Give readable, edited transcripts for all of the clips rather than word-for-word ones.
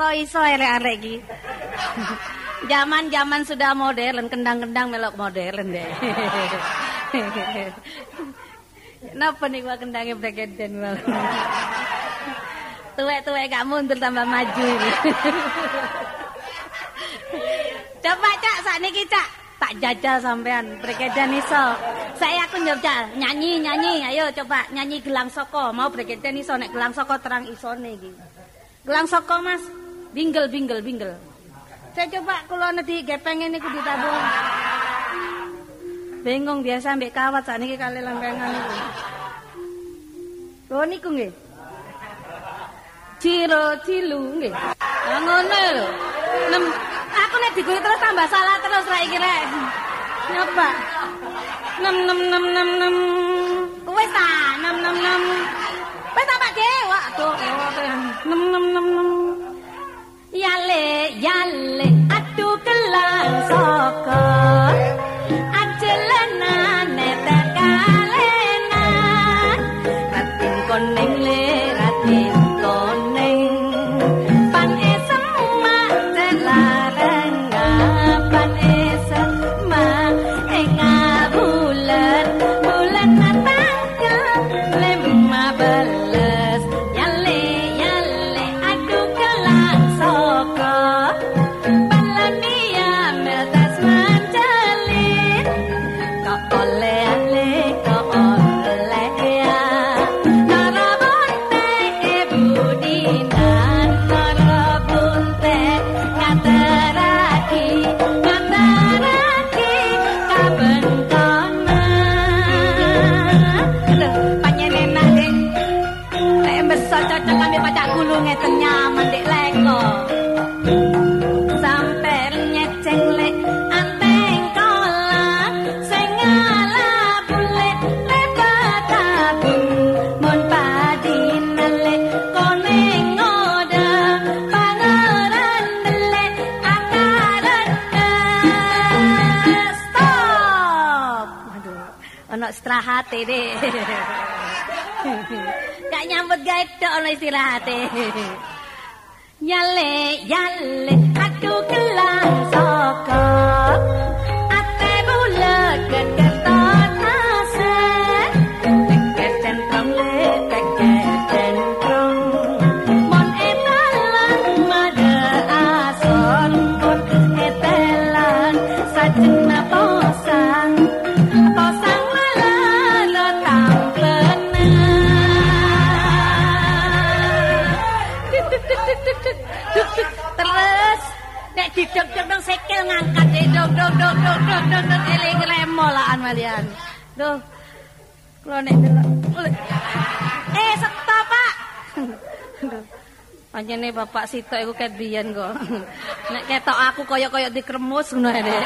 Soi-soi arek-arek iki. Zaman-zaman sudah modern, kendang-kendang melok modern deh. Kenapa nih gua kendangnya bregeden malah. Tuwek-tuwek gak mundur tambah maju. Coba Cak, sakniki Cak, tak jajal sampean bregeden iso. Saya aku njajal, nyanyi-nyanyi, ayo coba nyanyi gelang soko. Mau bregeden iso nek gelang soko terang isone iki. Gelang soko Mas, binggel. Saya coba kalau nanti gepeng ini aku ditabung. Bengong biasa ambek kawat saat ini kali lempengan itu. Loh niku nggih. Ciro cilu nggih. Ngono lho. Aku nek digui terus tambah salah terus ra iki rek. Coba. 6 wis ta 6. Wis ta Pak De. Waduh. 6. Yale, yale, aduh gelang soko, ajelanane terkalenan, rating koneng le, rating koneng, pan esema telareng, pan esema enggak bulan, bulan matang lima belas, yale, yale, aduh gelang. Istirahat deh, gak nyambut gaib dong istirahat deh. Yale yale, aku gelang soko, ate bulat keton aset, teker centong le, teker centong, mon etelan mada ason, mon etelan sajena posang, posang. Terus nek didog-dog sikil ngangkat dog eling remolaan malian. Duh. Kulo nek delok. Stop, Pak. Duh. Panjene bapak sitok iku ket biyen kok. Nek ketok aku kaya-kaya dikremus ngono ae.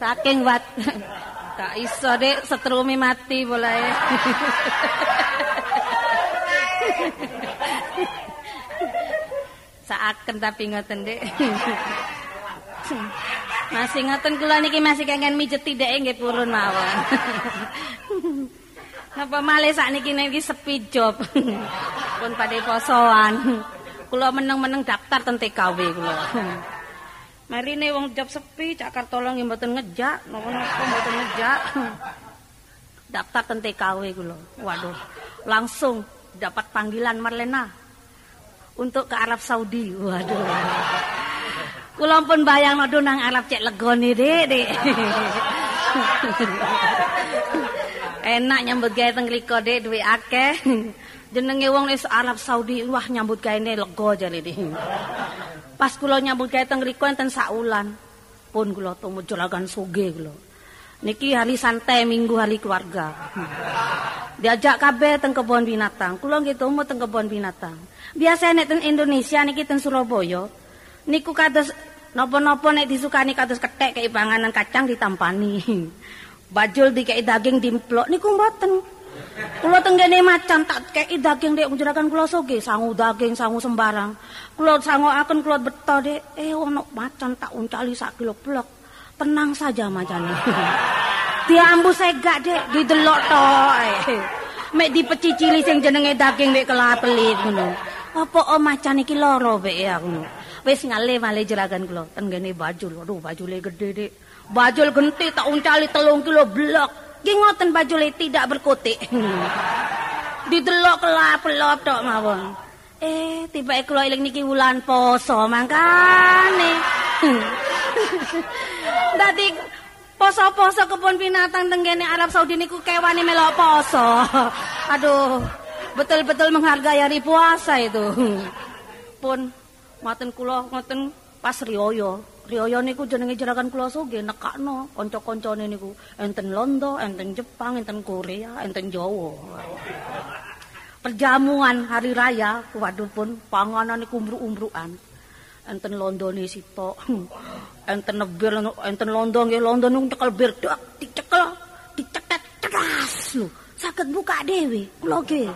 Saking wat. Tak iso, Dek, setrumi mati bolae. Saaken tapi ngoten Dek. Masih ngoten kula niki masih kangen mijeti Dek nggih purun mawon. Napa malih sakniki niki sepi job. Pun padhe posoan. Kula meneng-meneng daftar ten TKW kula. Marine wong job sepi Cak Kartolo nggih mboten ngejak, napa mboten ngejak. Daftar ten TKW kula. Waduh, langsung dapat panggilan Marlena. Untuk ke Arab Saudi, waduh. Kula pun bayangno nang Arab cek legone, Dik. Enak nyambut gawe teng riko, Dik, duwe akeh. Jenenge wong wis Arab Saudi, wah nyambut gaene lega jare, Dik. Pas kula nyambut gawe teng riko enten saulan. Pun kula temu juragan sugih kula. Niki hari santai minggu hari keluarga. Diajak kabeh teng kebon binatang. Kula nggih temu teng kebon binatang. Biasa nek ten Indonesia niki ten Surabaya niku kados napa-napa nek disukani kados kethek kei panganan kacang ditampani. Bajul dikei daging dimplok niku mboten. Kula tenggene macam tak kei daging nek njerakan kula soge sangu daging sangu sembarang. Kula sangoaken kula beto Dik, ono macan tak uncali sak kilo blok. Tenang saja macane. Diambu segak Dik, didelok tok. Mek dipecicili sing jenenge daging mek kelapelit ngono. Apa macan iki lara wek ya ngono. Wis ngale male jerakan kula tenggene bajul. Aduh bajule gede Dik. Bajul genti tak uncali 3 kilo blok. Nggih ngoten bajule tidak berkutik. Didelok kelap-kelop tok mawon. Tibake kula eling niki wulan poso mangkane. Dadi poso-poso kebun binatang tenggene Arab Saudi niku kewane melok poso. Aduh, betul-betul menghargai hari puasa itu. Pun maten kula ngoten pas riyaya. Riyaya niku jenenge jerakan kula soge nekakno kanca-kancane niku enten Londo, enten Jepang, enten Korea, enten Jawa. Perjamuan hari raya waduh pun panganan niku umbruk-umbrukan. Enten Londone sitok. Enten nebir enten Londo nggih Londo niku cekel bir dak dicekel, dicetet keras lho. Saged buka dhewe kula nggih.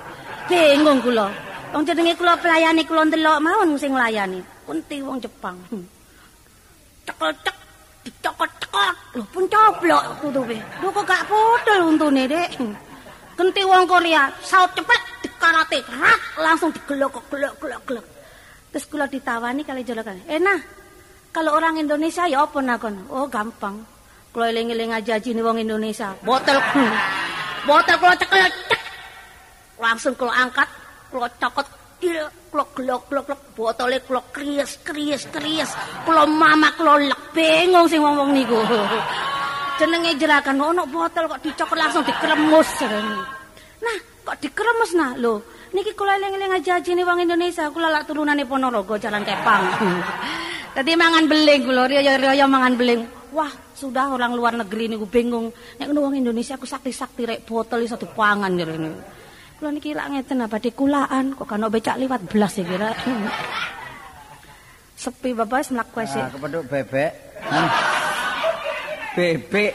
Bingung kula. Wong jenenge kula pelayane kula ndelok mawon sing nglayani. Kunti wong Jepang. Cekel-cek, dicokot-cekot, lho pun coblok kutuwe. Lho kok gak putul untune, Dek. Genti wong Korea, saut cepet dikarate, rak langsung digelok-gelok-gelok. Terus kula ditawani kali jolokan. Nah, kalau orang Indonesia ya apa nakon? Oh, gampang. Kula eling-eling ajajine wong Indonesia. Botol kula cekel-cek. Langsung kula angkat, kula cokot. Dia klok-klok-klok botole klok kries-kries-kries. Kula mama klolek bengong sing wong-wong niku. Jenenge jerakan ono botol kok dicokot langsung dikremus. Nah, kok dikremus nah lho. Niki kula eling-eling ajajine wong Indonesia, kula lak turunane Ponorogo Jalan Kepang. Dadi mangan beling kula riyo-riyo mangan beling. Wah, sudah orang luar negeri niku bingung. Nek ngono wong Indonesia ku sakti-sakti rek botol iso dipangan ngene. Kula niki lak ngeten apa dikulaan kok gak ono becak liwat blas ya kira. Sepi Bapak wis mlaku sik. Ah kepethuk bebek. Bebek.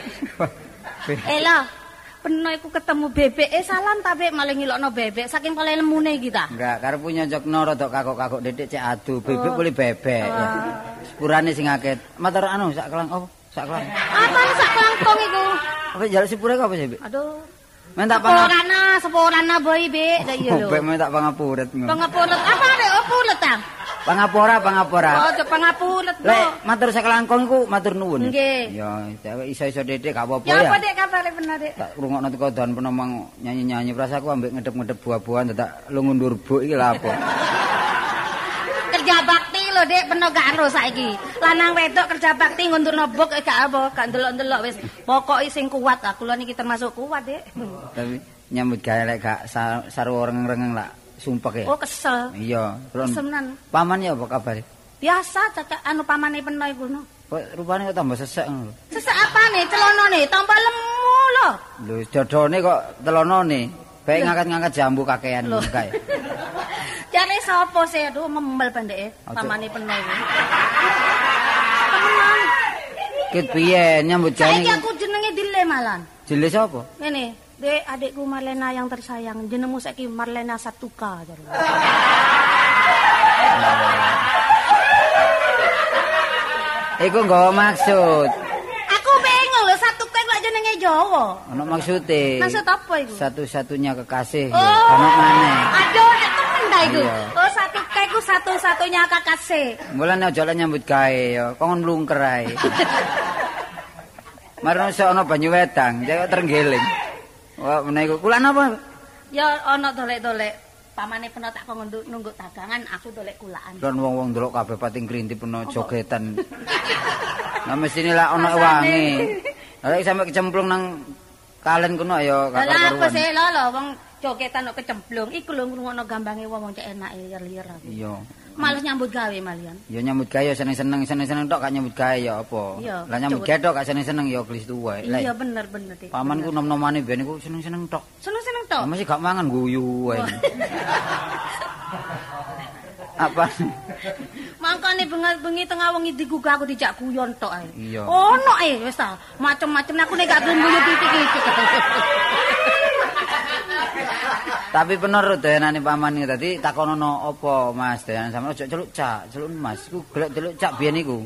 Ela, peno iku ketemu bebek salam tapi malah ngilokno bebek saking kale lemune iki ta. Enggak, karepku nyocokno rodok kakok-kakok dithik cek aduh bebek boleh bebek. Sepurane sing akeh. Matur anu sak kelang apa? Sak kelang. Apa sak kelang tong iku? Apa njaluk sepure apa sih, Bek? Aduh. Mentak pangapurana, sepurana boy be, dah iya lho. Boy mentak pangapuret. Pangapuret apa deh? Oh pulet tang. Pangapora. Oh cok pangapuret bo. Matur sakelangkong ku, matur nuwun. Nggih. Ya, cewek iso-iso dedek gak apa-apa ya. Ya apa dek kabare bener dek. Tak rungokno teko dahan penomang nyanyi-nyanyi prasaku ambek ngedep-ngedep buah-buahan tak lungun durbuk iki lha apa. Kerja bakti lho dek peno gak ero saiki. Lanang wedok kerja bakti ngunturno buk gak apa, gak ndelok-ndelok wis. Pokoke sing kuat lah, kula niki termasuk kuat, Dik. Tapi nyambut gawe lek gak sarwa rengeng-rengeng lak sumpek ya. Oh, kesel. Iya, kesenan. Paman ya apa kabar? Biasa, cacak anu pamane peno iku no. Kok rupane kok tambah sesek ngono. Sesek apane? Celonane tambah lemu lho. Lho, dodone kok telonane. Bae ngangkat-ngangkat jambu kakean bukae. Jane sapa sih aduh memel pendeke pamane peno iku. Ket piye nyambut jane. Saiki aku jenenge Dile malan. Dile sapa? Ngene, Dek, adikku Marlena yang tersayang. Jenengmu saiki Marlena Satuka jare. Iku nggo maksud. Aku bingung lho Satuka kok jenenge Jawa. Ono maksude. Maksud apa iku? Satu-satunya kekasih. Ono maneh. Aduh, nek temen ta iku. Oh, Satuka iku satu-satunya kekasih. Mulane aja lek nyambut gawe ya, kon mlungker ae. Marno iso ana banyu wedang, cek terenggeling. Wah, menika kula napa? Ya ana dolek-dolek. Pamane peno tak kon nunggu dagangan, aku dolek kulaan. Lan wong-wong ndelok kabeh pating krinti peno jogetan. Nah mesine lak ana wangi. Lah sampe kecemplung nang kalen kuno ya kakak. Lah apa sih lho wong jogetan kok kecemplung. Iku lho ngrungokno gambange wong cek enake liar-liar aku. Iya. Males nyambut gawe malian. Ya nyambut gawe ya seneng-seneng tok gak nyambut gawe ya apa. Lah nyambut gawe tok gak seneng-seneng ya gelis tuwek. Iya bener-bener. Pamanku nom-nomane biyen niku seneng-seneng tok. Seneng-seneng tok. Mesti gak mangan guyu ae. Apa? Mangkane bengi-bengi tengah wengi digugah aku dijak guyon tok ae. Ono ae wis ta, macem-macem aku nek gak gelem iki. Tapi bener doyanane paman iki tadi takonono apa Mas doyanan sampeyan ojo celuk cak, celuk emas. Ku golek celuk cak biyen iku.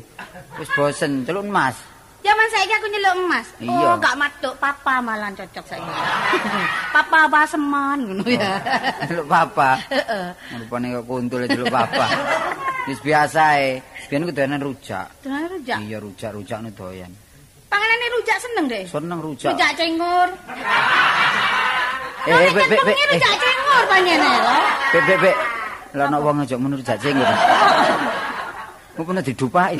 Wis bosen celuk emas. Zaman saiki aku nyeluk emas. Oh, gak matuk papa malan cocok saiki. Papa baseman ngono ya. Celuk papa. Heeh. Rupane kok kuntul celuk papa. Wis biasae. Biyen ku doyanan rujak. Doyanan rujak. Iya, rujak-rujakne doyan. Panganane rujak seneng, Dek? Seneng rujak. Rujak cengur. Bebek rujak cengur panjenengan lho. Bebek. Lah nek wong njok menur rujak cengur. Kok pernah didupaki.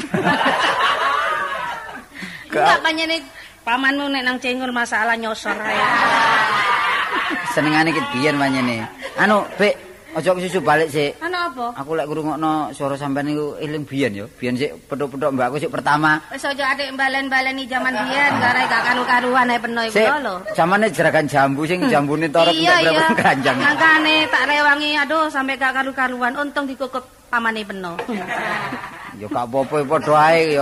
Enggak panjenengan pamanmu nek nang cengur masalah nyosor ae. Senengane iki biyen panjenengan. Anu, Bek, aja kesusu balik sik. Anu apa? Aku lek ngrungokno suara sampean niku eling biyen yo. Biyen sik petuk-petuk mbakku sik pertama. Wis aja atik balen-baleni jaman biyen gara gak karu-karuan ae peno iku lho. Jamane jeragan jambu sing jambune torek nek keranjang. Makane tak rewangi aduh sampe gak karu-karuan untung dikukup pamane peno. Ya gak apa-apa padha ae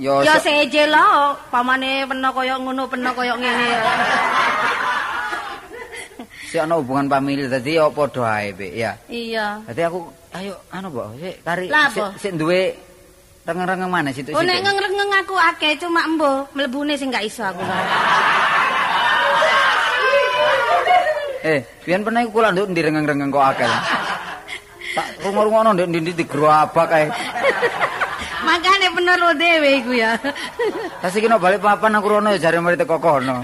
ya seje lho pamane peno kaya ngono peno kaya ngene. Si ana hubungan famili dadi ya padha ae Pik ya. Iya. Dadi aku ayo anu Mbok sik kari sik duwe rengeng-rengeng mana situ-situ. Oh nek rengeng aku akeh cuma embo mlebune sing gak iso aku. Pian pernah iku lho nduk ndirengeng-rengeng kok akeh. Tak rumah-rumah nonton di digerobak kayak. Makanya bener lo dewe iku ya. Tasik no balik papan aku rono jare mari teko kono.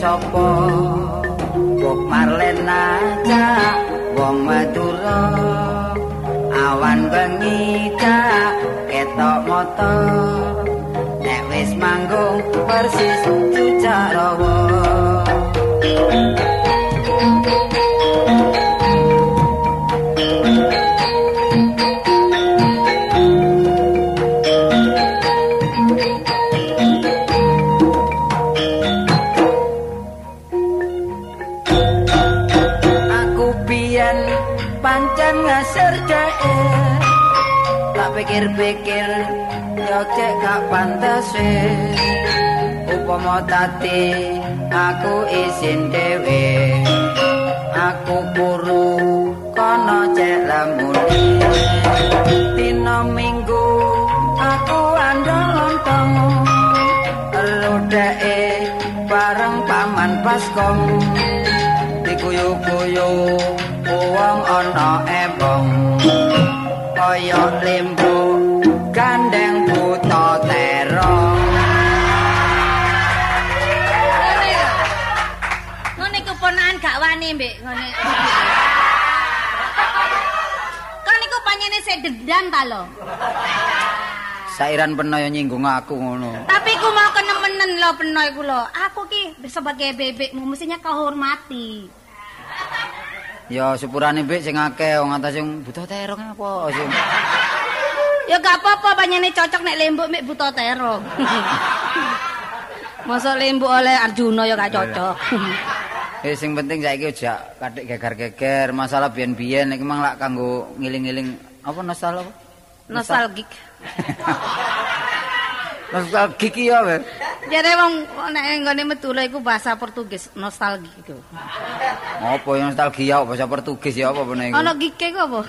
sapa kok Marlen aja wong Madura awan bengi cak ketok moto nek wis manggung persis cucak rawa pancen ngasir dae tak pikir-pikir yo cek gak pantes upama tati aku isin dhewe aku guru kono cek lamune dina minggu aku andol lontong elu dae bareng paman paskom dikuyu-kuyu wong ana embong kaya lembu gandeng buta terong ngene iku ponakan gak wani mbek ngene kan iku panjene sik dendam ta lho sairan peno yo nyinggung aku ngono tapi ku mau kenemenen lho peno iku lho aku ki sebagai bebekmu mestinya kau hormati. Ya sepurane mbek sing akeh wong atas sing buta terong apa sing. Ya gak apa-apa panjene cocok nek lembuk mek buta terong. Mosok lembuk oleh Arjuna ya gak cocok. Wis sing penting saiki aja katik geger-geger masalah biyen-biyen iki mang lak kanggo ngiling-ngiling apa nostalgia. Nostalgik. Nostalgik ya weh. Jare wong nek nggone Madura iku bahasa Portugis, nostalgia iku. Apa yang nostalgia bahasa Portugis ya apa meneh iku? Ana gike ku apa?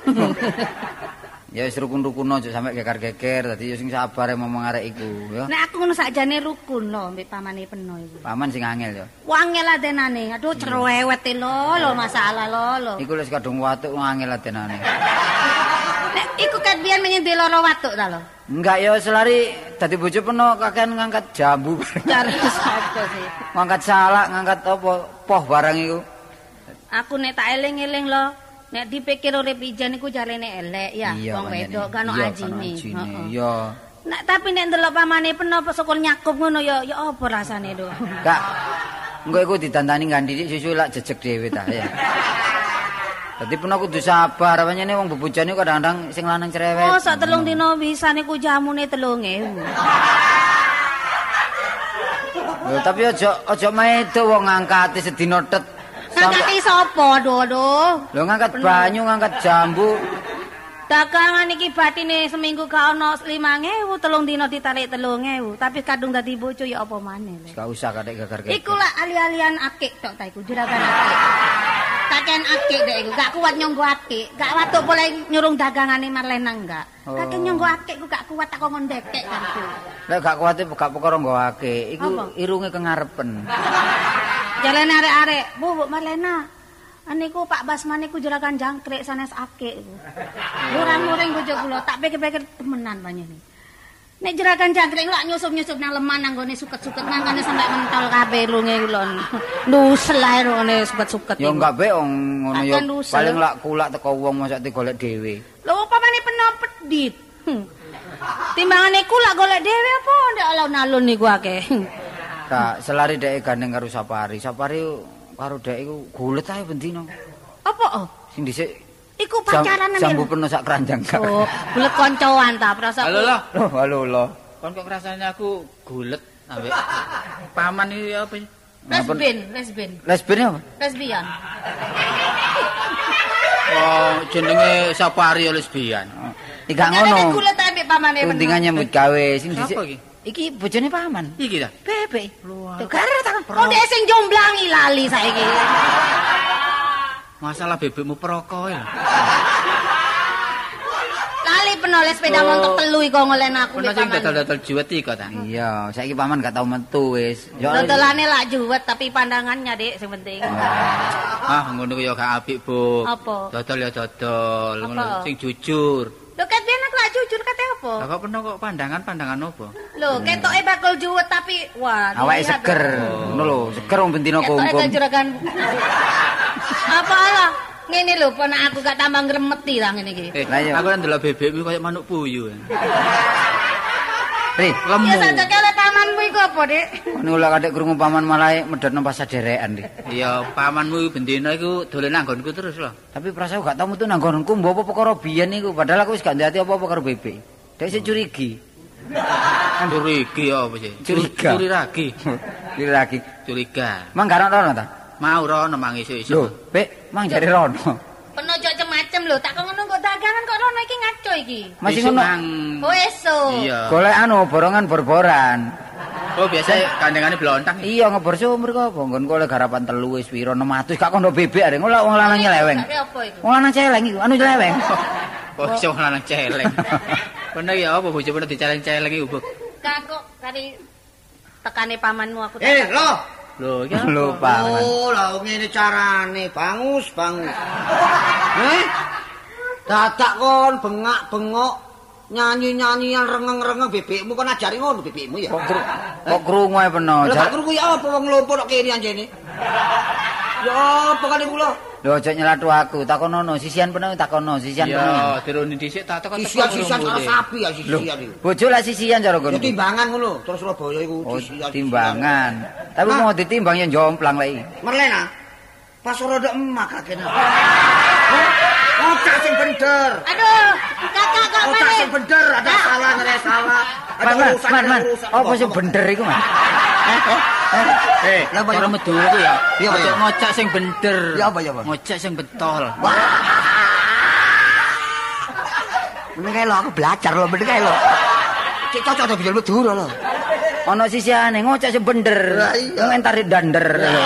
Ya wis rukun-rukun aja sampe geger-geger dadi yo sing sabar momong arek iku ya. Nek aku ngono sakjane rukun lho mbek pamane Peno iku. Paman sing angel ya. Angel adenane. Aduh cerewet lho masalah lho. Iku wis kadung watuk angel adenane. Nek iku kan biyen menyang loro watuk ta lho. Enggak ya selari dadi bojo Peno kakean ngangkat jambu. Terus apa sih? Ngangkat salak, ngangkat apa poh barang iku. Aku nek tak eling-eling lho, nek dipikir urip ijen iku jarene elek ya, wong wedok kan ono ajine. Heeh. Iya. Nek tapi nek ndelok pamane Peno syukur nyakup ngono ya ya apa rasane lho. Enggak. Engko iku didandani ngandhi susu lak jejeg dhewe ta ya. Dadi Peno kudu sabar, pancene wong bebojone kadang-kadang sing lanang cerewet. Oh, sak 3 dina wisane ku jamune 3.000. Lho, tapi aja medo wong ngangkate sedina tet. Ngangkate sapa? Aduh. Lho ngangkat banyu, ngangkat jambu. Dagangan iki batine seminggu gak ono 5.000, 3 dina ditarik 3.000, tapi kadung dadi bojo ya apa maneh. Gak usah katik geger-geger. Iku lak ali-alian akik tok ta iku, juragan akik. Kakean akik dek iku, gak kuat nyonggo akik, gak watuk boleh nyurung dagangane Marlenang gak. Kakean nyonggo akik ku gak kuat tak kon ndekek kan ku. Lah gak kuat gak perkara nggo akik, iku irunge kengarepen. Jalane arek-arek, Bu Marlena. Aniku Pak Basman niku juragan jangkrik sanes akik iku. Murang-muring bojo kula tak pikir-pikir temenan panjenengan. Nek juragan jangkrik lak nyusup-nyusup nang leman nang gone suket-suket mangane sampe mentol kabeh lunge kula. Nusel ae ngene suket-suket. Ya enggak be ngono ya. Paling lak kulak teko wong mosok digolek dhewe. Lho upamane Peno pedhit. Timbangane kulak golek dhewe apa ndek alon-alon niku akeh. Tak selari dhek gandeng karo Sapari. Sapari karo dhek iku golet ae bendina. Apa? Sing dhisik iku pacaranan. Jambu Peno sak kranjang gak. Oh, golek kancoan ta prasaku. Lho, halo lho. Kon kok rasane aku golet ambek paman iki apa? Lesbian. Lesbian apa? Lesbian. Oh, jenenge Sapari lesbian. Enggak ngono. Nek golet ambek pamane Peno. Pentingan nyambut gawe sing dhisik. Apa iki? Iki bojone paman. Iki ta? Bebek. Lho gara ta. Oh dhek sing jomblangi lali saiki. Masalah bebekmu peroko ya. Lali penoleh sepeda montok telu iku ngolehne aku paman. Ono sing dodol-dodol juwet iki ta. Iya, saiki paman gak tau metu wis. Dodolane lak juwet tapi pandangannya Dik sing penting. Ah, ngono ku ya gak apik, Bu. Apa? Dodol ya dodol, ngono sing jujur. Lho ket ben aku lak cucun kate apa? Lah kok peno kok pandangan-pandangan opo? Lho, ketoke bakul juwet tapi wah awake seger. Ngono lho, seger wong bentino kongkong. Ketoke juragan. Apa ala? Ngene lho, ponak aku gak tambah ngremeti lah ngene iki. Aku nang delok bebek kuwi koyo manuk puyuh. Ri, lemu. Ya tak kale pamanmu iku apa, Dik? Ngono lho kadek krungu paman malah medhotno pas saderekan, Dik. Iya, pamanmu bendina iku dolen nggonku terus lho. Tapi prasau gak tau metu nang nggonku mbok apa perkara biyen niku, padahal aku wis gak ndati apa-apa karo bebek. Dek sik curigi. Curigi apa sih? Curiga. Curiragi. Curiragi. Curiga. Mang gak rono ta? Mau rono mang isuk-isuk. Lho, Pik, mang jare rono. Penojok macem lho, tak kok ngono kok dagangan kok rono iki ngaco iki. Masih ngono. Oh esuk. Golek anu borongan borboran. Oh biasa kandengane blontang. Iya ngebor sumur kok apa nggon golek garapan telu wis pira 600 gak kono bebek areng. Ngono wong lanang nyeleweng. Wong lanang celeng iku, anu celeweng. Oh iso wong lanang celeng. Bener ya apa bojone diceleng-celeng iki ubuk. Kak kok kari tekane pamanmu aku tak. Lho. Lho, iki lho paman. Oh, lha ngene carane, bangus, bangus. Heh. Dadak kon bengak-bengok, nyanyi-nyanyian rengeng-rengeng bebekmu kon ajari ngono bebekmu ya. Kok krungu ae peno. Lha krungu ya apa wong lumpuh kok kene anjene. Ya, pokane kula. Lho aja nyelathu aku, takonono sisian peno takono sisian peno. Ya, dironi dhisik tak takon. Sisian karo sapi ya sisian iki. Bojo lak sisian cara ngono. Timbangan ngono, terus Surabaya iku sisian. Timbangan. Tapi mau ditimbang ya jomplang lek iki. Merlena. Pas ora ndek emak kagene. Otak sing bener. Aduh, kakak kok otak sing bener, ada salah ngene salah. Ada urusan. Apa sing bener iku, Mas? Lah cara medhu iku ya. Iya, ngocak sing bener. Ya apa ya, Pak? Ngocak sing betol. Bener kae lho, aku belajar lho, bener kae lho. Cek cocok to bijul medhu lho. Ana sisiane ngocak sing bener. Ngentari dander lho.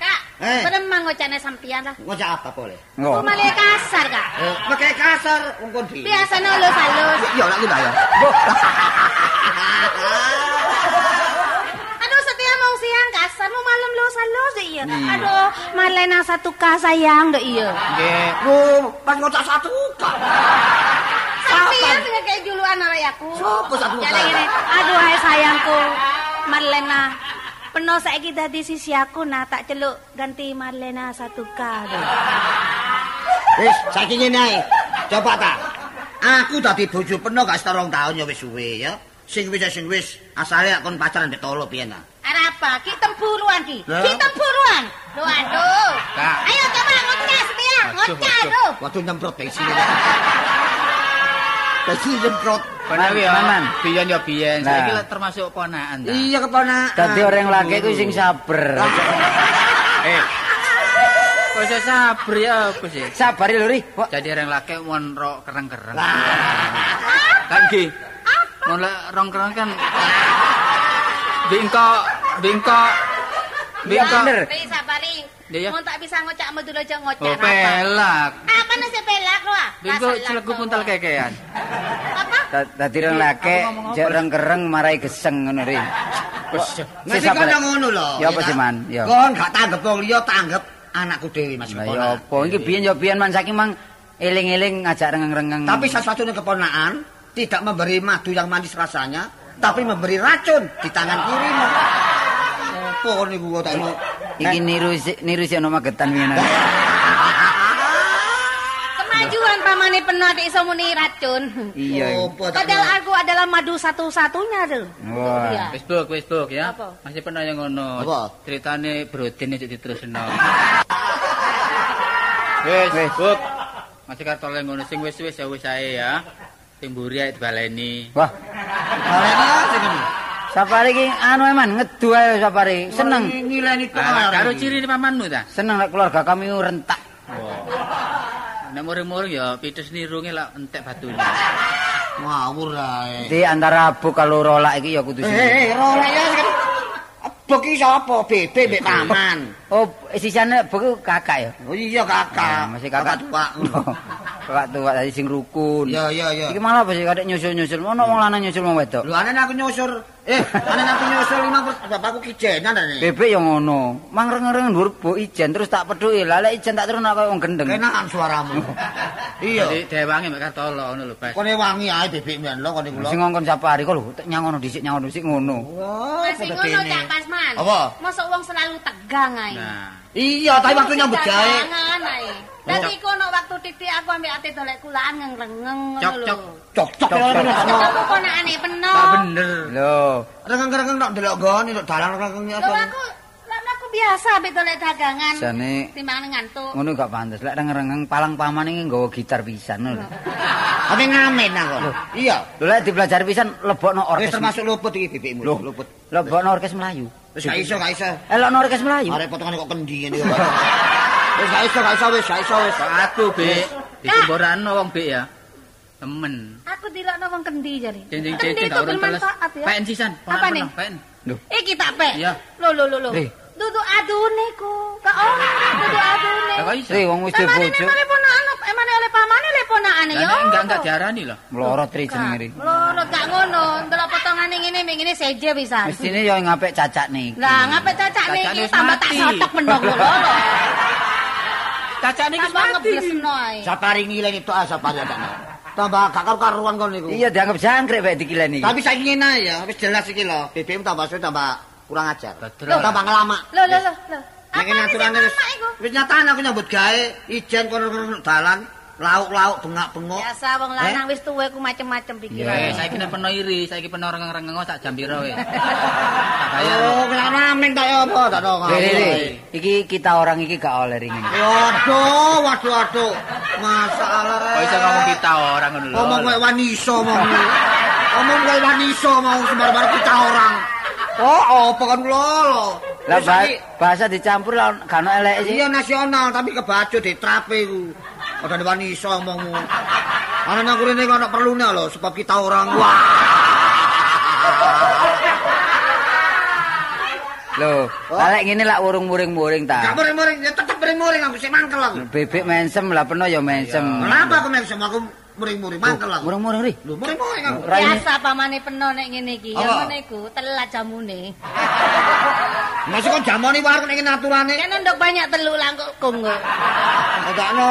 Kak, perem ngocane sampeyan lah. Ngocak apa boleh? Kok malah kasar, Kak? Pakai kasar wong kondi. Biasane halus-halus. Ya lak kita ya. Kasarmu malam los iya. Aduh, Marlena 1K sayang dah iya. Nggih. Loh, pas ngocak 1K. Sampeyan dengan kayak julukan awakku. Sopo 1K? Aduh, hai sayangku. Marlena. Peno saiki dadi sisi aku nah tak celuk ganti Marlena 1K. Wis, saiki ngene ae. Coba ta. Aku dadi bojo Peno gak setahun taun ya wis suwe ya. Sing wis asale kon pacaran betolo piye ta? Apa? Ki temburuan. Loh aduh. Ayo coba ngocas piye? Ngocas aduh. Waduh nyemprot teh sini. Teh nyemprot. Bener ya, Maman. Biyen ya biyen. Saiki termasuk ponakan ta. Iya keponakan. Dadi orang laki ku sing sabar. Kok iso sabar ya apa sih? Sabar lho, Ri. Jadi orang laki mon ro kereng-kereng. Kan nggih. Mon rong-kereng kan Bingko. Bener. Pi sabari. Mun tak bisa ngocak medul aja ngocak apa? Pelak. Apa nasi pelak lho? Bingko celegu puntal kekean. Apa? Dadi reng lake, jereng-kereng marai geseng ngono ri. Wis kok ngono lho. Ya apa sih Man? Ya. Kon gak tanggep wong liya, tanggep anakku dhewe Mas. Ya apa? Iki biyen Man saking mang eling-eling ngajak rengeng-rengeng. Tapi satu-satunya keponakan tidak memberi madu yang manis rasanya. Tapi memberi racun di tangan kirimu. Apa kon niku kok tak iki niru si ana magetan ngene. Kemajuan pamane Peno ati iso muni racun. Iya. Padahal aku adalah madu satu-satunya lho. Wah. Facebook ya. Masih Peno yang ngono. Ceritane Brodin iki diterusno. Wis, buk. Masih kartole ngono sing wis-wis ya wis ae ya. Timburi ae dibaleni. Wah. Baleni sing iki. Sapare iki anu eman ngedu ae sapare. Seneng. Ngileni kok. Karo ciri pamanmu ta. Seneng lek keluarga kami rentak. Wah. Nek muring-muring ya pitus nirunge lek entek batune. Ngawur ae. Di antara abuk karo rolak iki ya kudu sing. Rolak ya. Abuk iki sapa? Bebek mek paman. Oh, sisane abuk kakak ya. Oh iya kakak. Masih kakak tua. kakak tua tadi sing rukun. Iya. Iki malah apa sih kadek nyusul-nyusul. Ono wong lanang nyusul wong wedok. Lho anen aku nyusul. Anen aku nyusul limang bapakku kijenan ta. Bebek yo ngono. Mangreng-reng dhuwur mbok ijen terus tak pedhuki. Lah lek ijen tak terusna koyo wong gendeng. Kenakan suaramu. Iya. Dadi dewangi mek Kartolo ngono lho, Bes. Kone wangi ae bebek men lho kene kula. Sing ngongkon sapari kok lho nyangono dhisik nyangono sik ngono. Wah, wis ngono tak pas man. Apa? Mosok wong selalu tegang ae. Nah. Iya, tapi waktu nyambut gawe. Dadi iku ono waktu titik aku ambek ate dolek kulaan ngrengeng ngono lho. Cocok. Kamu konakane peno. Lah bener. Lho, rengeng-rengeng tok delok gone tok dalan rengenge apa. Lah aku biasa ambek dolek dagangan. Timbang ngantuk. Ngono gak pantes. Lek rengeng palang paman iki nggawa gitar pisan lho. Ame ngamen aku. Iya. Lho lek dipelajari pisan lebokno orkes. Wis termasuk luput iki bibikmu. Luput. Lebokno orkes Melayu. Wis gak iso, Elokno orkes Melayu. Arek potongane kok kendi ngene kok. Wis gak iso wis. Aku Bek, disemborano wong Bek ya. Temen. Aku dilokno wong kendi jare. Kendi gak urun teles. Pen sisan, ponan. Pen. Lho. Iki tak pek. Lho. Duduk adune ku. Kok ora duduk adune. Lah kok iso. Wong wis bojo. Emane oleh pamane le ponakane yo. Enggak diarani lho. Mlorot ri jenenge ri. Mlorot gak ngono. Ndelok potongane ngene seje pisan. Mesthine yo ngapik cacakne iki. Lah ngapik cacakne iki tambah tak sotek menong lho. Cacakne iki wis ngeblesno ae. Sapari ngileni tok sapari adane. Tambah gak karuan kon niku. Iya dianggap jangkrik bae dikileni iki. Tapi saiki ngene ya wis jelas iki lho. BBM tambah suwe tambah kurang ajar. Tambah ngelama. Lho. Nek aturane wis nyatane aku nyambut gawe, ijen kono dalan, lauk-lauk bengak-bengok. Biasa wong lanang wis tuwa ku macem-macem pikirane. Saiki peno iri, saiki peno rengeng-rengeng sak jam pira kowe. Tak kaya. Oh, ngelamen tok apa tak tok. Iki kita orang iki gak oleh ringin. Waduh. Masalah rek. Kok iso ngomong kita orang ngono lho. Ngomong kowe wani iso ngomong. Ngomong kowe wani iso mau sembar-sembar kita orang. Oh, apa kan lho. Lah bahasa dicampur lah gak ono eleke sih. Iya nasional tapi kebacut ditrape iku. Ora wani iso omongmu. Ana nang kurene ono perlune lho sebab kita orang. Wah. Lho, lek ngene lak wurung-muring-muring ta. Gak muring-muring, ya tetep muring-muring aku sing mangkel aku. Bebek mensem lah peno ya mensem. Kenapa aku mensem aku muring-muring mangkel aku. Muring-muring ri. Lho muring-muring aku. Biasa pamane peno nek ngene iki ya ngene iku telat jamune. Masuk kok jamone warung ning naturane. Kene ndok banyak telu langkung kok. Enggak ono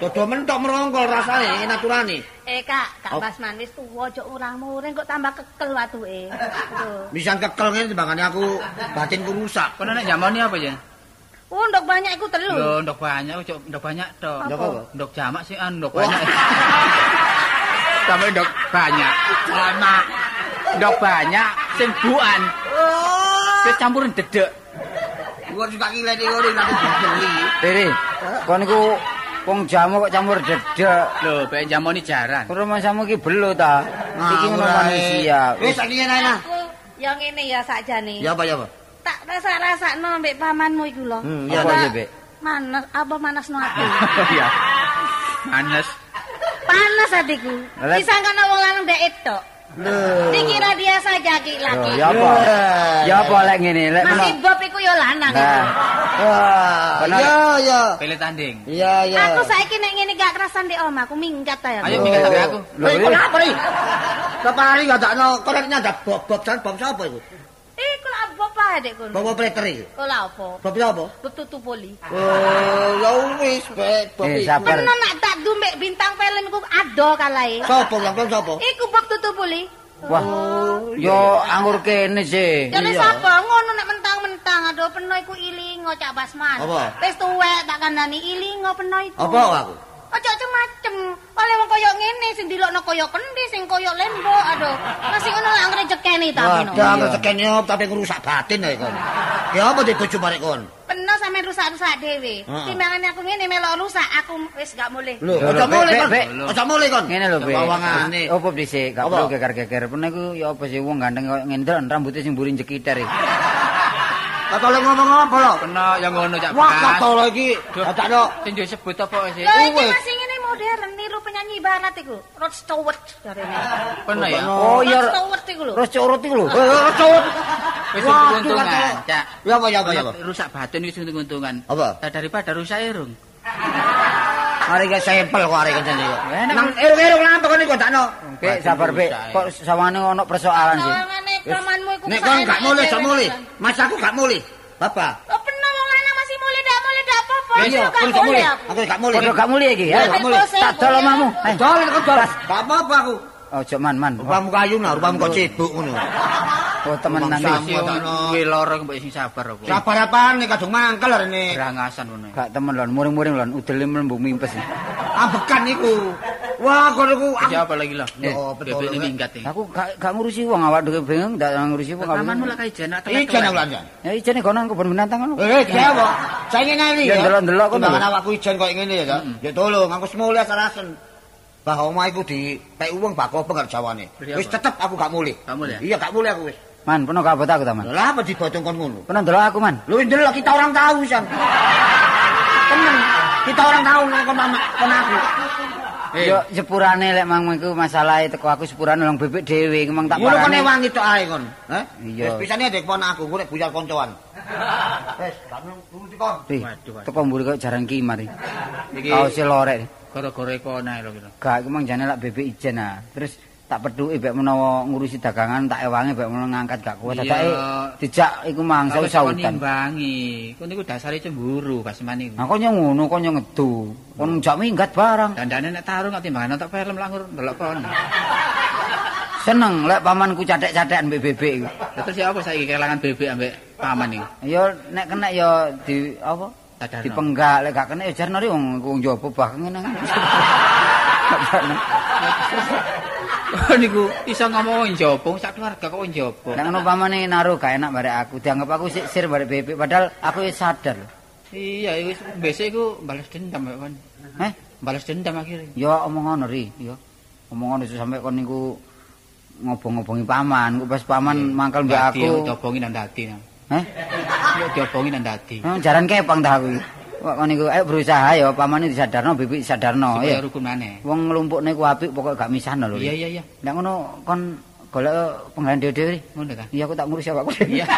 dodo mentok merongkol rasane naturane. Kak Basman wis tuwa aja ora muring kok tambah kekel watuke. Bisa kekel ngene timbangane aku batinku rusak. Kono nek jamone apa ya? Ndok banyak iku telu. Lho ndok banyak kok ndok banyak tok. Ndok apa? Ndok jamak sik ndok banyak. Sampai ndok banyak. Lama. Ndok banyak sing bukan. Wis campuran dedek. Gua juga ngileni ngene nanti dibeli. Rere, kon niku wong jamu kok campur dedek. Lho, bae jamone jaran. Rumah samu iki belo ta. Iki ngono manusia. Wis sakjane ana. Ya ngene ya sakjane. Ya apa ya, Pak? Tak rasa-rasakno mbek pamanmu iku lho. Ya apa, Bek? Manas, apa manasno ati. Iya. Manas. Panas atiku. Disangkane wong lanang ndek etok. Lho. Dikira dia saja ki laki. Ya apa? Ya apa lek ngene, lek menak. Mas Bob iku ya lanang. Wah. Ya. Pilih tanding. Iya. Aku saiki nek ngene gak kerasan ndek omahku minggat ta ya. Ayo minggat sampe aku. Lho, kenapa ri? Separi gak dakno korek nyandak bob-bob jan bom sapa iku? Iku lak bob adek kono. Bob preteri. Kok lak apa? Bob apa? Bob tutu poli. Oh, ya wis bae bob. Menak nak tak dumek bintang filmku ado kalae. Sopo yang sapa? Iku bob tutu poli. Wah, yo anggur kene sih. Jane sapa ngono nek mentang-mentang aduh peno iku ilingo Cak Basman. Wis tuwek tak kandhani ilingo peno iku. Apa aku? Ojo macem-macem. Oleh wong koyo ngene sing dilokno koyo kendi, sing koyo lembok aduh. Masih ngono lak ngrejekeni ta peno. Wah, ngrejekeni tapi ngrusak batin ae kon. Ya apa dibojo marek kon? Peno sampean rusak-rusak dhewe. Timbangane aku ngene melok rusak, aku wis gak mulih. Ojo mulih kon. Ngene lho, Bek. Bawangane. Opo dhisik, gak perlu geger-geger. Peno iku ya apa sih wong gandeng koyo ngendel rambute sing mburi jekiter iki. Katole ngomong apa lho? Kena ya ngono Cak. Wah, katole iki dadakno sing disebut apa sih? Iki masih ngene modern niru penyanyi barat iku, Rod Stewart jarene. Kena ya. Oh iya. Rod Stewart iku lho. Rod Stewart iku lho. Rod Stewart. Wis untungan, Cak. Ya apa rusak batin iki untungan. Apa? Daripada rusak irung. Arek sampel kok arek jenenge kok. Nang eruk-eruk lampe kok digodakno. Oke, sabar Bek. Kok sawane ono persoalan sih. Nek kon gak mulih, gak mulih. Mas aku gak mulih. Bapak. Kok peno wong lanang masih mulih, ndak apa-apa. Iya, kon gak mulih. Aku gak mulih. Kok gak mulih iki ya? Gak mulih. Tak dol omahmu. Dol kok dol. Gak apa-apa aku. Ojo man-man. Rupamu kayu nah, rupamu kok cebuk ngono. Oh temenan iki loro mbok sing sabar apa. Sabar apane kadung mangkel rene. Brangasan ngono. Gak temen lon, muring-muring lon, udele mlembu mimpes. Ambekan iku. Wah, kono ku. Ya apa lagi lah. Oh, betul minggat iki. Aku gak ngurusi wong awak dhewe bingung, ndak ngurusi wong awak. Tamanmu lek ijen nak telat. Ijen aku lan. Ya ijene kono kebon menantang ngono. Eh, ya kok. Saiki ngene ya. Ya ndelok-ndelok kok. Taman awakku ijen kok ngene ya to. Ya tolong aku semule asal-asen. Bah omah iku dipek wong bako pengerjaane. Wis tetep aku gak mulih. Iya gak mulih aku wis. Man, peno kabot aku ta, Man? Lha apa dibotong kon ngono? Peno ndelok aku, Man. Lho ndelok kita orang tahu, San. Temen, kita orang tahu nek kon mamak kon aku. Yo sepurane lek mang iku masalahe teko aku sepurane long bebek dhewe, mong tak parani. Ngono kon ewangi tok ae kon. Heh? Wis pisane adek pon aku, nek buyar koncoan. Wis, gak nuruti kon. Waduh. Teko mburi kok jaran ki mari. Iki kaose lorek. Gara-gara kon ae lho kira. Gak iku mong jane lek bebek ijen ah. Terus tak peduki bek menawa ngurusi dagangan tak ewange bek menawa ngangkat gak kuat dadake dijak iku mangsa sautan nimbangi kon niku dasare cemburu kasmane niku. Nah kon yo ngono kon yo ngedu kon njak minggat barang dandane nek tarung tak timbangan tak film langur ndelok kon seneng lek pamanku cathek-cathekan mbek bebek iku terus ya apa saiki kelangan bebek ambek paman niku ya nek kena ya di apa dipenggak lek gak kena ya jarno ri wong njaba bah ngene niku iso ngomong njobong sak keluarga kok njobong. Nek ngono pamane naruh gak enak barek aku, dianggap aku sisir barek bebek padahal aku wis sadar. Iya wis besok iku balas dendam kok kon. Heh, balas dendam akhire. Ya omong ngono ri, ya. Omong ngono sampe kon niku ngobong-ngobongi paman, kok pas paman mangkel mbek aku diobongi nang dadi. Heh. Yo diobongi nang dadi. Jaran kepang ta aku. Kok niku ayo berusaha ya pamane disadarno bibik sadarno ya rukun maneh. Wong nglumpukne ku apik pokoke gak misahno lho. Iya. Nek ngono kon golek penggawean dhewe-dhewe ngono ta. Iya aku tak ngurus awakku. Iya.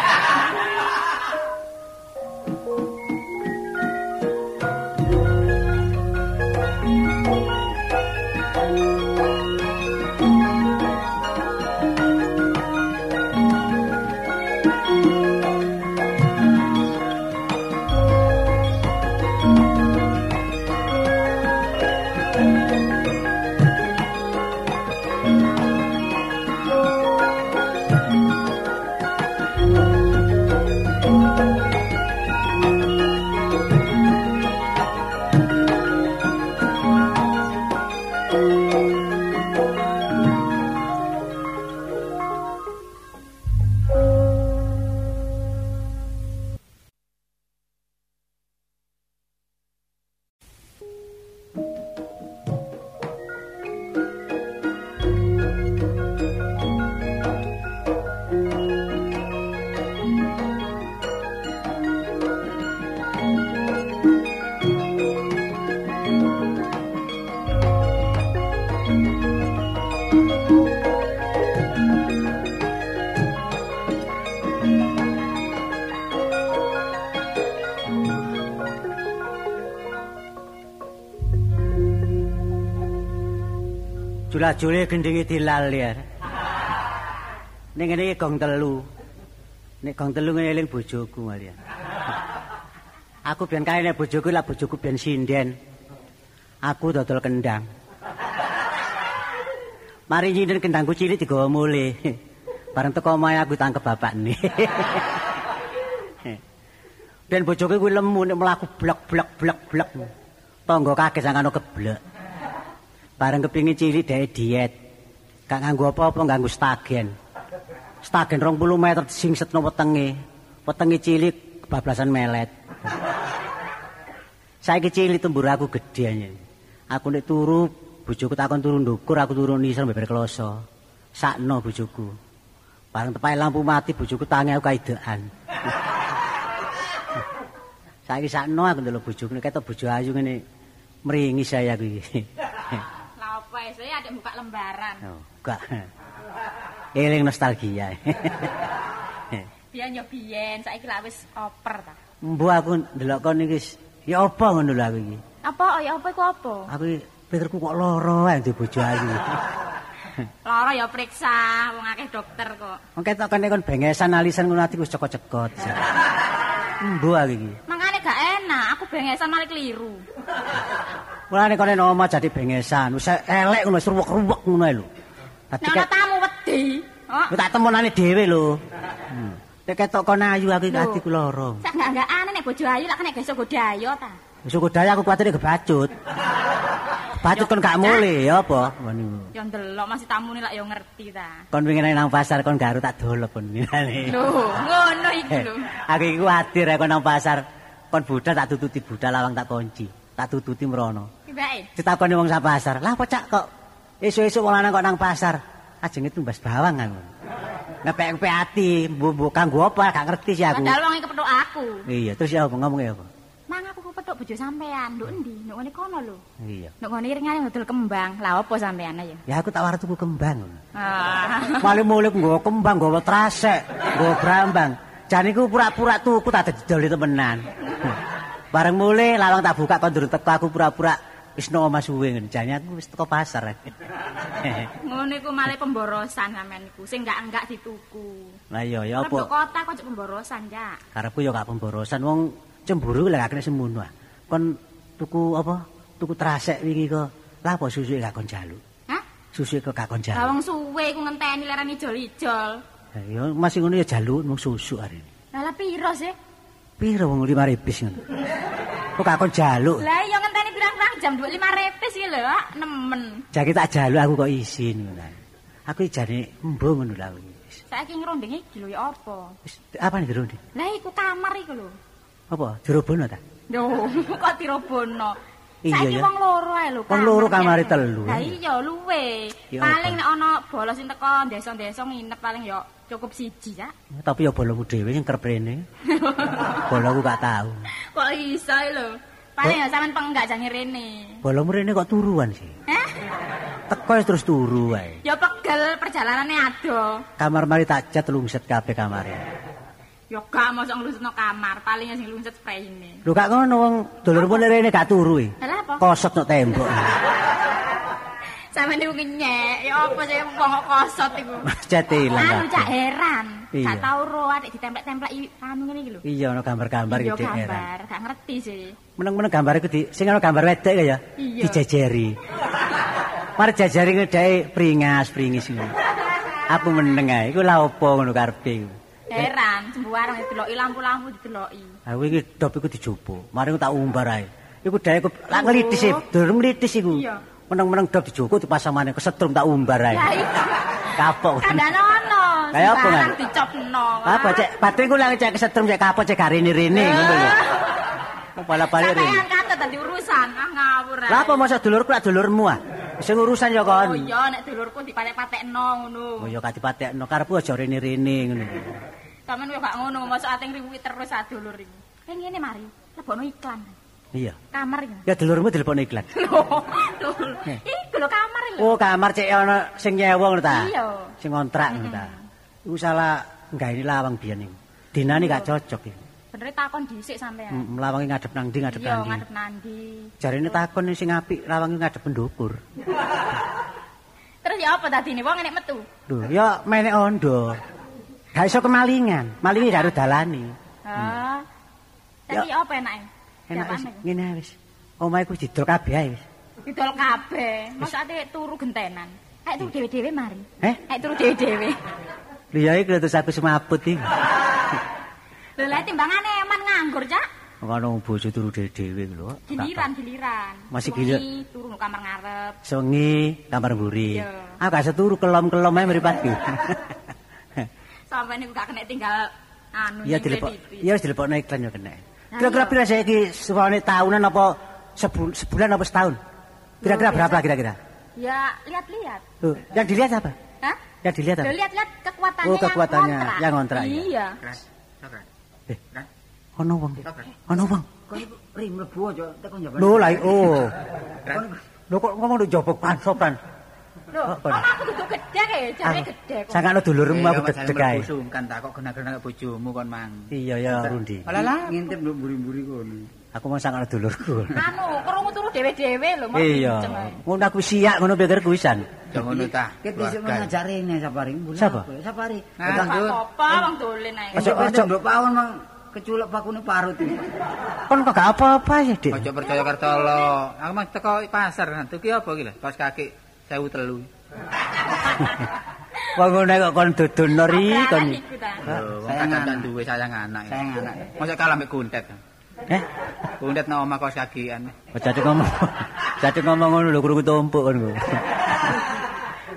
Jule gendingi dilal ya. Ning ngene iki gong telu. Nek gong telu ngeling bojoku ya. Aku ben kali nek bojoku lah bojoku ben sinden. Aku dodol kendang. Mari nyinden kendangku cilik digawa mule. Bareng teko omahe aku tangkep bapakne. Ben bojoku kuwi lemu nek mlaku blek. Tangga kaget sangkano keblek. Bareng kepingin cilik dhek diet. Gak nganggo apa-apa, nganggo stagen. Stagen 20 meter disingsetno wetenge. Wetenge cilik bablasan melet. Saiki cilik tumbur aku gedhe. Aku nek turu, bojoku takon turu ndukur, aku turu nisor beber kloso. Sakno bojoku. Bareng tepahe lampu mati bojoku tangi aku kaidekan. Saiki sakno aku ndelok bojoku nek ketok bojo ayu ngene mringi saya aku iki. Wes saya ada buka lembaran. Oh, buka. Eling nostalgia. Biyen yo biyen, saiki lak wis oper ta. Mbu aku ndelok kon iki wis ya apa ngono lho aku iki. Apa? Ya apa iku apa? Aku pinterku kok lara ae ndek bojo ayu. Lara ya periksa wong akeh dokter kok. Engke tak kene kon bengesan alisan ngono ati wis cekot-cekot. Mbo iki. Mangane gak enak, aku bengesan malah keliru. Mulane kene nomo jadi bengesan, wis elek ngono ruwek-ruwek ngono ae lho. Dadi nek tamu wedi, heeh. Tak temonane dhewe lho. Nek ketok kon ayu aku ati ku lara. Sak gak-gakane nek bojo ayu lak kene besok godaya ta. Besok godaya aku kuwatir kebacut. Kebacut kon gak mule ya apa? Ya ndelok masih tamune lak ya ngerti ta. Kon wingi nang pasar kon gak arep tak dolep kon. Lho, ngono iku lho. Aku iku kuwatir kon nang pasar kon budal tak tututi budal lawang tak kunci. Tak tututi mrono. Tibake. Ditakoni wong sak pasar. Lah apa cak kok esuk-esuk wong lanang kok nang pasar? Ajenge tumbas bawang kan. Ngepek-ngepek ati, mbuh kanggo apa gak ngerti sih aku. Padahal wong iki kepethuk aku. Iya, terus ya ngomong ya apa? Mang aku kepethuk bojo sampean, nduk endi? Nduk ngene kono lho. Iya. Nduk ngene iringane dodol kembang. Lah apa sampean ya? Ya aku tak war tuku kembang. Heeh. Male-mule nggawa kembang, nggawa trasek, nggawa brambang. Jan iku pura-pura tuku tak didoli temenan. Bareng mule lawang tak buka kon durung teko aku pura-pura wis nang omah suwe ngene. Jane aku wis teko pasar. Ngono iku male pemborosan sampean iku sing enggak dituku. Lah iya ya apa? Kok kota kok pemborosan ya? Karepku ya gak pemborosan wong cemburu lek akeh semono. Kon tuku apa? Tuku trasek wingi kok. Lah apa susuke gak kon jaluk? Hah? Susuke kok gak kon jaluk. Lah wong suwe iku ngenteni leran ijol-ijol. Lah iya masih ngono ya jaluk mung susu arene. Lah piro sih? Piro wong 5 repis ngono. Kok gak kon jaluk? Lah iya ngenteni pirang-pirang jam 25 repis iki lho, nemen. Jaki tak jaluk aku kok isin ngono. Aku jane embo ngono lho wis. Saiki ngrondeng iki lho ya apa? Wis apane ngrondeng? Lah iku kamar iku lho. Apa? Dirobono ta? Yo, kok dirobono. Saiki wong loro ae lho. Wong loro kamare telu. Lah iya luwe. Paling nek ana bolos sing teko desa-desa nginep paling yo cukup siji ya. Tapi yo bolomu dhewe sing kerep rene. Boloku gak tau. Kok iso lho. Paling ya sampean penggak jange rene. Bolomu rene kok turuan sih? Heh. Teko terus turu wae. Yo pegel perjalanane ado. Kamar mari tak cat lungset kabeh kamare. Ya gak mosok ngluncetno kamar, paling sing luncet sprayine. Lho gak ngono wong dolurmu rene gak turu e. Lha apa? Kosot nok tembok. Sampe niku nyek, ya apa sih wong kosot iku. Macet ilang. Aku cak heran. Gak tau ro atik ditemplek-templek anu ngene iki lho. Iya ana gambar-gambar iki heran. Iya gambar, gak ngerti sih. Meneng-meneng gambar iku di sing ana gambar wedek ya. Dijejeri. Mari jejeri ngedake pringas-pringis ngono. Aku meneng ae, iku lha opo ngono karepe. Heran, sembuar ngedeloki lampu-lampu dideloki. Ha kuwi iki dop iku dijopo. Mari tak umbar ae. Iku dae lak nglitis, durung nglitis iku. Meneng-meneng dop dijoko dipasang maneh kesetrum tak umbar ae. Kapok. Kandane ono. Kaya apa kan? Dicopno. Apa cek batin ku lak cek kesetrum cek kapok cek garene-rene ngono lho. Kepala-pale rene. Sampeyan katet dadi urusan, ah ngawur ae. Lah apa mosok dulurku lak dulurmu ah? Sing urusan ya kon. Oh iya nek dulurku dipatek-patekno ngono. Oh iya gak dipatekno karepku aja rene-rene ngono. Sampeyan kowe gak ngono, mosok ating riwuhi terus sadulur iki. Kayak ngene mari, lebokno iklan. Iya. Kamar iki. Ya dulurmu dilebokno iklan. Lho. Iku lho kamar lho. Oh, kamar cek ana sing nyewa ngono ta. Iya. Sing ngontrak ngono ta. Iku salah nggaeni lawang biyen niku. Dinane gak cocok iki. Bener takon dhisik sampean. Lawange ngadep nang ndi ngadep nang ndi. Iya, ngadep nang ndi. Jarene takon sing apik lawange ngadep pendukur. Terus ya apa dadine wong enek metu? Lho, ya menek ondo. Gak iso kemalingan, malingi karo dalane. Heeh. Tapi apa enake? Enak ngene wis. Omahe ku didol kabeh ae wis. Didol kabeh. Mosok ati turu gentenan. Aek turu dhewe-dhewe mari. Heh? Aek turu dhewe-dhewe. Lho ya iki terus aku semaput iki. Lho lha timbangane eman nganggur, Cak. Ngono bojo turu dhewe-dhewe lho. Giliran-giliran. Masih giliran. Turu nang kamar ngarep. Sengi kamar mburi. Aku gak seturu kelom-kelom ae mripatku. Sampai niku gak kena tinggal anu iki. Ya wis dilepokno iklan yo kena. Kira-kira pira saiki suwane taunan apa sebulan apa setahun? Kira-kira berapa kira-kira? Ya lihat-lihat. Loh, yang dilihat apa? Hah? Yang dilihat apa? Lihat-lihat kekuatannya. Oh, kekuatannya yang ngontrak. Iya. Eh. Ono wong. Ono wong. Kok ri mlebu aja teko njaban. Lho lha oh. Lho kok ngomong njobok pansopan. Lho, aku kudu gedhe kae, jare gedhe kok. Sakno dulurmu aku gedhe kae. Aku sungkan tak kok genah-genah bojomu kon mang. Iya ya, Rundi. Ngintip mburi-mburi kono. Aku mung sakno dulurku. Anu, krungu dhewe-dhewe lho mong. Iya. Ngono aku siak ngono pikirku wisan. Ya ngono ta. Ki bisa ngajak rene sapari. Sapa? Sapari. Ndang dul. Apa wong dolen ae. Aja nduk pawon mang keculuk bakune parut. Kon kok gak apa-apa ya, Dik. Aja percaya Kartolo. Aku mah teko pasar nanti ki apa ki lho? Pas kaki 1300. Wong-wong kok kon dodonor iki kon. Sayangan duwe sayang anak. Sayang anak. Mosok kalah mek kuntet. Heh. Kuntet nang omah kok sakian. Jadi ngomong. Jadi ngomong ngono lho krungu tumpuk kon ku.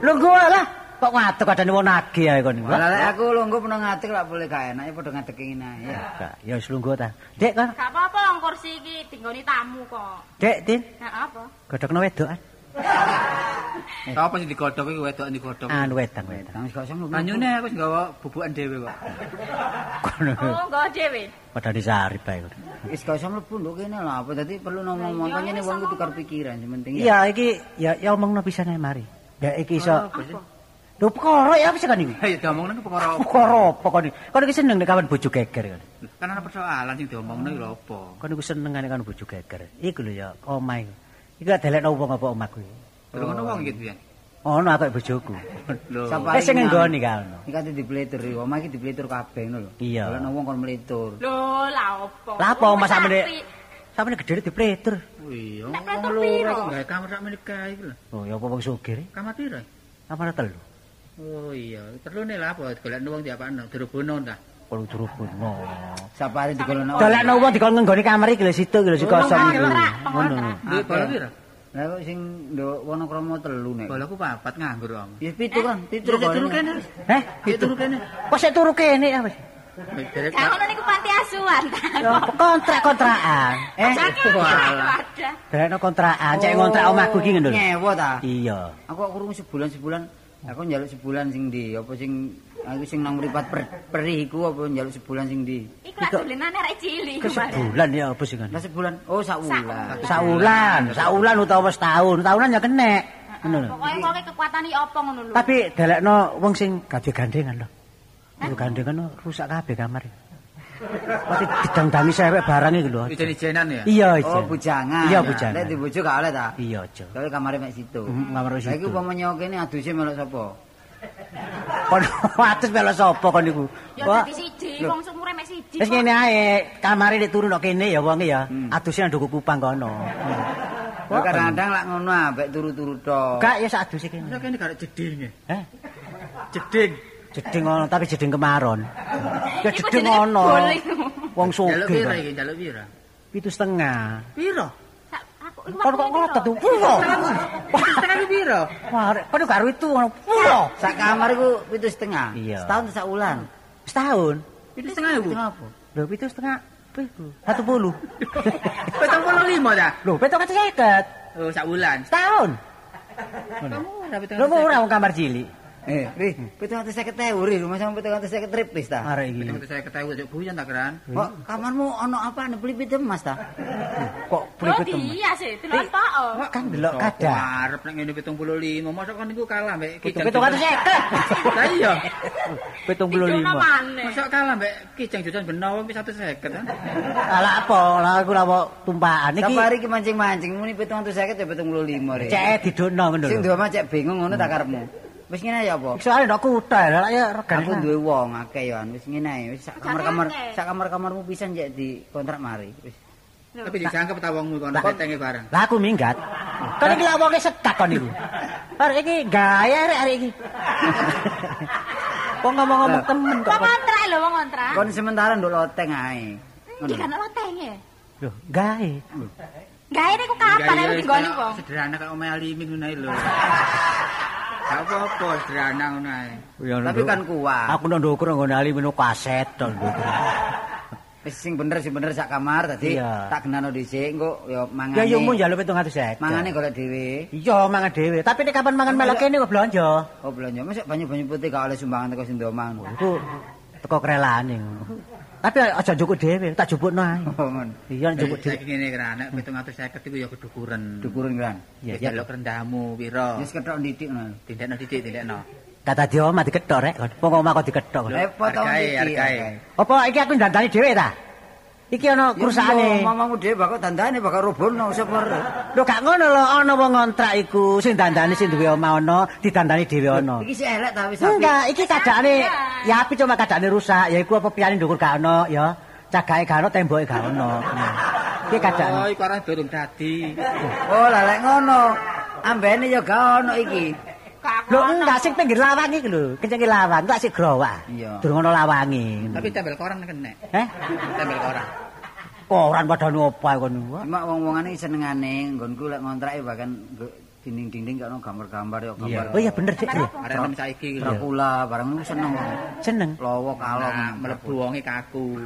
Lungguh lah kok ngadeg kadane wong nagih ae kon. Lah lek aku lungguh peno ngadeg lak boleh gak enake padha ngadegi ngene ya. Ya wis lungguh ta. Dik kon. Gak apa-apa wong kursi iki dinggoni tamu kok. Dik, Tin. Nah, apa? Godhokno wedokan. Apa sing digodhog iki wedok digodhog. Anu wedang. Wis gak iso mlumune. Anyune aku wis nggawa bubukan dhewe kok. Oh, nggawa dhewe. Padane sarip bae kok. Wis gak iso mlebu lho kene lho apa dadi perlu ngomong ngene wong kudu tukar pikiran sing penting ya. Iya iki ya omongno pisan ae mari. Ya iki iso. Lho perkara ya pisan iki. Ya diomongno perkara. Perkara apa kok iki? Kok iki seneng nek kawan bojo geger kok. Kan ana persoalan sing diomongno iki lho apa. Kok niku senengane kan bojo geger. Iku lho ya omahe. Iku delekno wong apa omahku. Lho ngono wong iki pian. Ono aku bojoku. Lho. Wis sing nggoni ka ono. Iki kate dipletur, omah iki dipletur kabeh ngono lho. Iya. Ono wong kon mletur. Lho, la opo? La opo omah sampeyan? Sampeyan gedhe dipletur. Oh iya. Wong loro kok gawe kamar sak menika iki lho. Oh ya apa wong sugih? Kamar piro? Kamar 3. Oh iya, 3ne lha apa golek wong diapakno dirobono ta? Kalau dirobono. Sapare digolekno. Golekno wong dikon nggoni kamar iki lho situ iki lho si kosong iki. Ngono. Lho bolo piro? Lah kok sing ndok Wonokromo 3 nek. Balaku 4 nganggur om. Ya 7 kon, 7 kene. Heh, 7 kene. Kok sik turu kene ya wis. Lah ngono niku panti asuhan ta. Kontrak-kontrakan. Dereno kontrakan, cek ngontrak omahku iki ngono lho. Nyewa ta? Iya. Aku kok kurung sebulan-sebulan. Aku njaluk sebulan sing ndi? Apa sing aku sing nang mripat perih iku apa njaluk sebulan sing ndi? Iki lak dolenane arek cilik. Sebulan ya apa sing kan? Lah sebulan. Oh saulan. Saulan utawa setahun. Tahunan ya kenek. Ngono lho. Pokoke kowe kekuatane apa ngono lho. Tapi delekno wong sing gawe gandengan lho. Lho gandengan rusak kabeh kamar. Mati didang-dangi sewek barang iki lho. Ijen-ijenan ya? Iya, ijen. Oh, bujangan. Iya, bujangan. Nek dibojo gak oleh ta? Iya, aja. Kalau kamare mek situ. Kamar situ. Lah iki upamane kene aduse melok sapa? Kon atus melok sapa kon niku? Ya dadi siji, wong sumure mek siji. Wis ngene ae, kamare nek turu nok kene ya wonge ya. Aduse nang nduk kupang kono. Kok kadang-kadang lak ngono ambek turu-turu tok. Gak ya sak aduse kene. Kene gak jedinge. Heh. Jeding. Jeding ono tapi jeding kemaron. Ya jeding ono. Wong sugih. Jaluk pira iki? Jaluk pira? 7,5. Pira? Kon kok ngotot pira? 7,5 iki pira? Wah, kon karo itu ono pira? Sak kamar iku 7,5. Setahun sak wulan. Setahun. 7,5 iku. Lho 7,5 piku? 110. 75 ta? Lho 750. Oh, sak wulan. Setahun. Lho murah wong kamar cilik. Ri, 750.000 ri, rumah sampe 750 trip wis ta. Arek iki 750 ojo guyon ta, Kran. Kok kamarmu ono apane blibit emas ta? Kok blibit emas? Iya sih, delok tok. Kok kan delok kadang. Arep nek ngene 75, mosok kon niku kalah mbek 750. Lah iya. 75. Mosok kalah mbek Kijang Jojon Benowo 150 ta. Ala apa? Lah aku lha tumpakan iki. Sapari iki mancing-mancing muni 750 ya 75 ri. Cek didokno ngono lho. Sing ndoma cek bingung ngono ta karepmu. Wis ngene ya apa? Soale nek kutha lha ya regane. Aku duwe wong akeh ya wis ngene ae wis sak kamar-kamarmu pisan jek dikontrak mari wis. Tapi dijangkep ta wongmu kono ketenge bareng. Lah aku minggat. Kon iki lak wonge sedak kon niku. Arek iki gawe arek iki. Wong ngomong-ngomong temen kok. Kontrak lho wong kontrak. Kon sementara nduk loteng ae. Iki kan lotenge. Lho, gawe. Gawe niku kapan aku tinggoni wong. Sederhana kok omah alimin ngono lho. Gak apa-apa, sederhana ngono ae. Tapi kan kuat. Aku nek ndukur nggone ali menu kaset to ndukur. Wis sing bener sak kamar tadi tak genano dhisik engko ya mangane. Ya yo mung njaluk 750. Mangane golek dhewe. Iya, mangan dhewe. Tapi nek kapan mangan melok kene kok blonjo. Oh, blonjo. Mesek banyu-banyu putih gak oleh sumbangan teko sindoma ngono. Iku teko krelane ngono. Tapi aja njukuk dhewe, tak jupukno ae. Iya njukuk dhewe. Saiki ngene kira nek 750 iku ya kedukuren. Dukuren kan. Ya delok rendahmu pira. Wis kethok ndithik ngono. Tindakno. Kata dia omah dikethok rek. Wong omah kok dikethok. Repot to iki. Apa iki aku ndandani dhewe ta? Iki ana kerusaane. Ngomongmu dhewe bakal dandane bakal robono sepur. Lho gak ngono lho, ana wong ngontrak iku sing dandane sing duwe omah ana, didandani dhewe ana. Iki sik elek ta wis apik. Enggak, iki kadane ya apik cuma kadane rusak, ya iku apa piyane ndukur gak ana ya. Cagake gak ana, temboke gak ana. Iki kadane. Oh, iku arah durung dadi. Oh, lha lek ngono, ambene ya gak ana iki. Lho enggak sing pinggir lawang iki lho, kencengi lawang, enggak sik growak. Durung ana lawange. Tapi tembel koran kenek. Heh? Tembel koran. Koran padane opo kon niku? Cuma wong-wongane senengane nggonku lek ngontrake bahkan dinding-dinding gak ono gambar-gambar ya gambar. Oh iya bener Dik. Arep saiki lho. Dracula barang niku seneng. Seneng. Lowok kalong mlebu wonge kaku.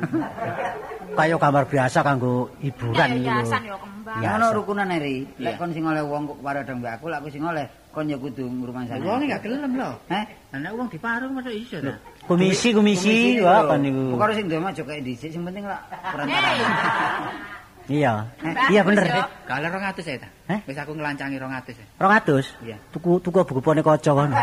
Kaya gambar biasa kanggo hiburan lho. Biasa ya kembang. Ngono rukunane ri. Lek kon sing oleh wong kok padha ndang aku lek aku sing oleh kon ya kudu ngrumahan saya. Wong gak gelem lho. Heh? Ana wong diparung mosok iso ta? Komisi wah kan niku. Pokoke sing ndema aja kaya dhisik sing penting lak perantara. Iya. Iya bener. Gale 200 ae ta. Wis aku nglancangi 200 ae. 200? Iya. Tuku buku-bukune kaca kono.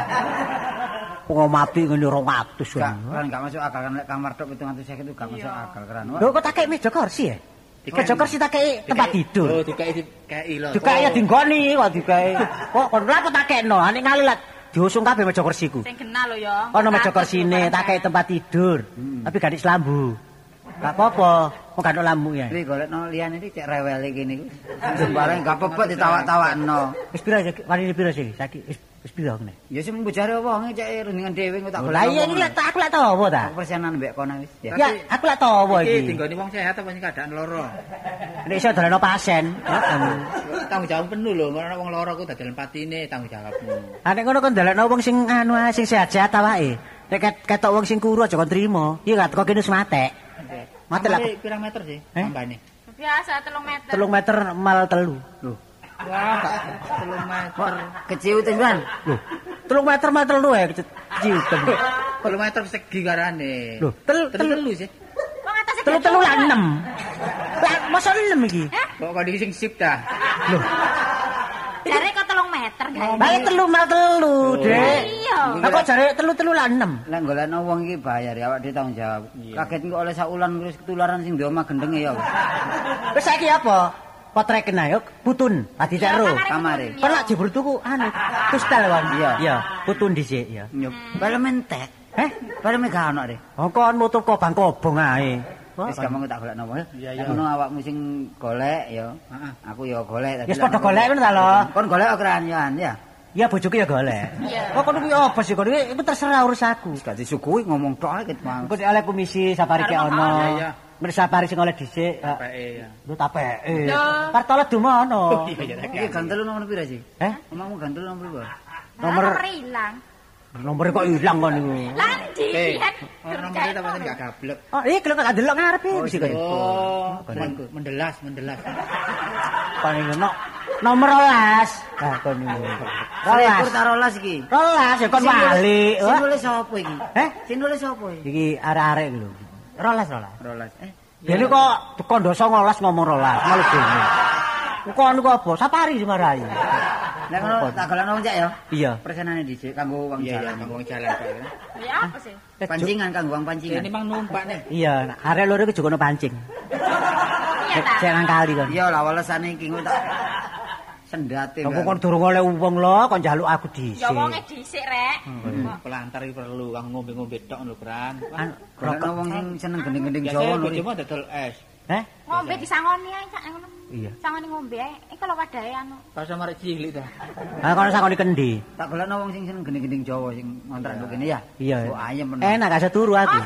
Wong mati ngene 200 kono. Gak masuk akal kan lek kamar tok 750 gak masuk akal kan. Lho kok tak kei meja kursi ya? Dikek kursi tak kei tempat tidur. Oh dikei lho. Dikei ya dinggoni kok dikei. Kok kon ora tak kekno ane ngalilat. Diusung kabeh meja kursiku. Sing kena lho ya. Ono meja kursine, tak kei tempat tidur. Tapi gak dislambu. Gak apa-apa, kok gak ono lambu ya. Iki golekno liyane iki cek rewele kene iki. Jembare gak pepet ditawak-tawakno. Wis pira wani pira sih? Saiki wis pira ngene. Ya sing mbujare wong cek rundingan dhewe kok tak. Lah iya iki aku lak tawa ta. Persenan mbek kono wis. Ya aku lak tawa iki. Iki dinggoni wong sehat apa sing keadaan lara. Nek iso dalano pasien. Tanggung jawab penuh lho, ana wong lara ku dadal patine tanggung jawabmu. Ha nek ngono kon ndelekno wong sing anu sing sehat-sehat awake. Nek ketok wong sing kuru aja kon trimo. Iya gak teko kene sematek. Matek lho. Pirang meter sih ambane? Biasa 3 meter. 3 meter mal 3. Lho. Wah, 3 meter. Keciu tenan. Lho. 3 meter mal 3 wae keciu tenan. 3 meter segi karane. Lho, 3 sih. Wong atas 3 lah 6. Lah mosok 6 iki? Kok kondisi sing sip ta? Lho. Jare kok 3 meter gawe. Bali 3 mal 3, Dek. Iya. Lah kok jare 3 lah 6. Lah golekno wong iki bahaya awak dhewe tanggung jawab. Kaget kok oleh sakulan terus ketularan sing ndoma gendenge ya. Wis saiki apa? Potrek kena yo putun ati cero kamare. Perlak jebur tuku anu kustel wae. Iya. Putun dhisik ya. Bali mentek. Heh, bali gak ono Dek. Oh kon nutup kobang kobong ae. Wis gampang tak golekno wae. Ngono awakmu sing golek ya. Aku ya golek tapi. Wis padha golek ngono ta lho. Kon golek keranyan ya. Iya bojoku ya golek. Kok kon kuwi apa sih kon iki terserah urusanku. Gak disukui ngomong tok ae ketemu. Engko oleh komisi safari ki ono. Mersapari sing oleh dhisik. Tapeke ya. Lho tapeke. Partola dumono. Iki gantel nomor pira sih? Heh? Omongmu gantel nomor pira? Nomor ilang. Nomor kok ilang kon niku. Lan di. Nomor ta pancen gak gablek. Oh, iki klek gak delok ngarep iki. Oh, mendelas. Paling ono nomor 12. Lah kon niku. 12 iki. 12 ya kon balik. Sing nulis sapa iki? Heh? Sing nulis sapa iki? Iki arek-arek lho. 12. Dene kok teko ndoso 12 ngomong 12, malah dene. Kon niku apa? Sapari semarahi. Nek ngono tak golekno njek ya. Iya. Persenane dhisik kanggo wong jalan, kaya. Ya apa sih? Pancingan kanggo wong pancingan. Ini mang numpak ne. Iya, arek loro iki jogono pancing. Iya ta. Jangan kali kon. Iya lah walesane iki tak sendate. Kok kon durung oleh wong lho, kon njaluk aku dhisik. Ya wonge dhisik rek. Pelantar iki perlu kang ngombe-ngombe tok lho, Bran. Golekno wong sing seneng gendeng-gendeng Jawa lho. Cuma dadal es. Heh? Ngombe disangoni ae sak ngono. Iya. Sangoni ngombe ae. Iki lho wadahe anu. Pas marek cilik ta. Ha kono sangoni kendi. Tak golekno wong sing seneng gendeng-gendeng Jawa sing ngontrak nduk kene ya. Iya. Kok ayem men. Enak gak turu aku.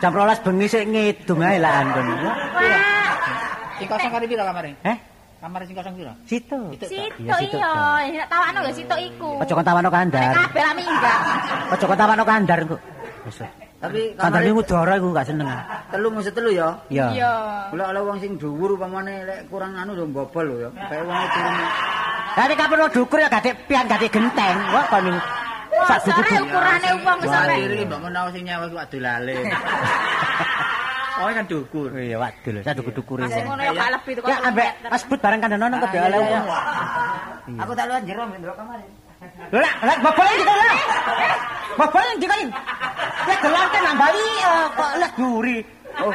Jam 12 bengi sik ngidung ae lahan kon. Iya. Sing kosong kali pira kamare? Heh? Kamare sing kosong pira? Situ. Iya, tawakno ya situ iku. Aja kon tawakno kandar. Kabeh lak minggat. Aja kon tawakno kandar kok. Tapi kandane udara iku gak seneng. 3 mesti 3 ya. Iya. Golek oleh wong sing dhuwur upamane lek kurang anu yo bobol lho ya. Kayak wong dhuwur. Lah nek kapero dhukur ya gak pian gak genteng. Wah kon niku. Sak sore ukurane wong wis sampe. Iki mbok menawa sing nyewa iku wadul lale. Oh kan dhukur. Iya wadul. Sak dhukur-dhukure. Sing ngono ya gak lebih teko. Ya ambek asbut barang kandhane nang kok oleh wong. Aku tak luwih njero ndok kamare. Lah bobol iki to lho. Bobol iki kan. Ya gelate nang bali kok lek duri. Oh,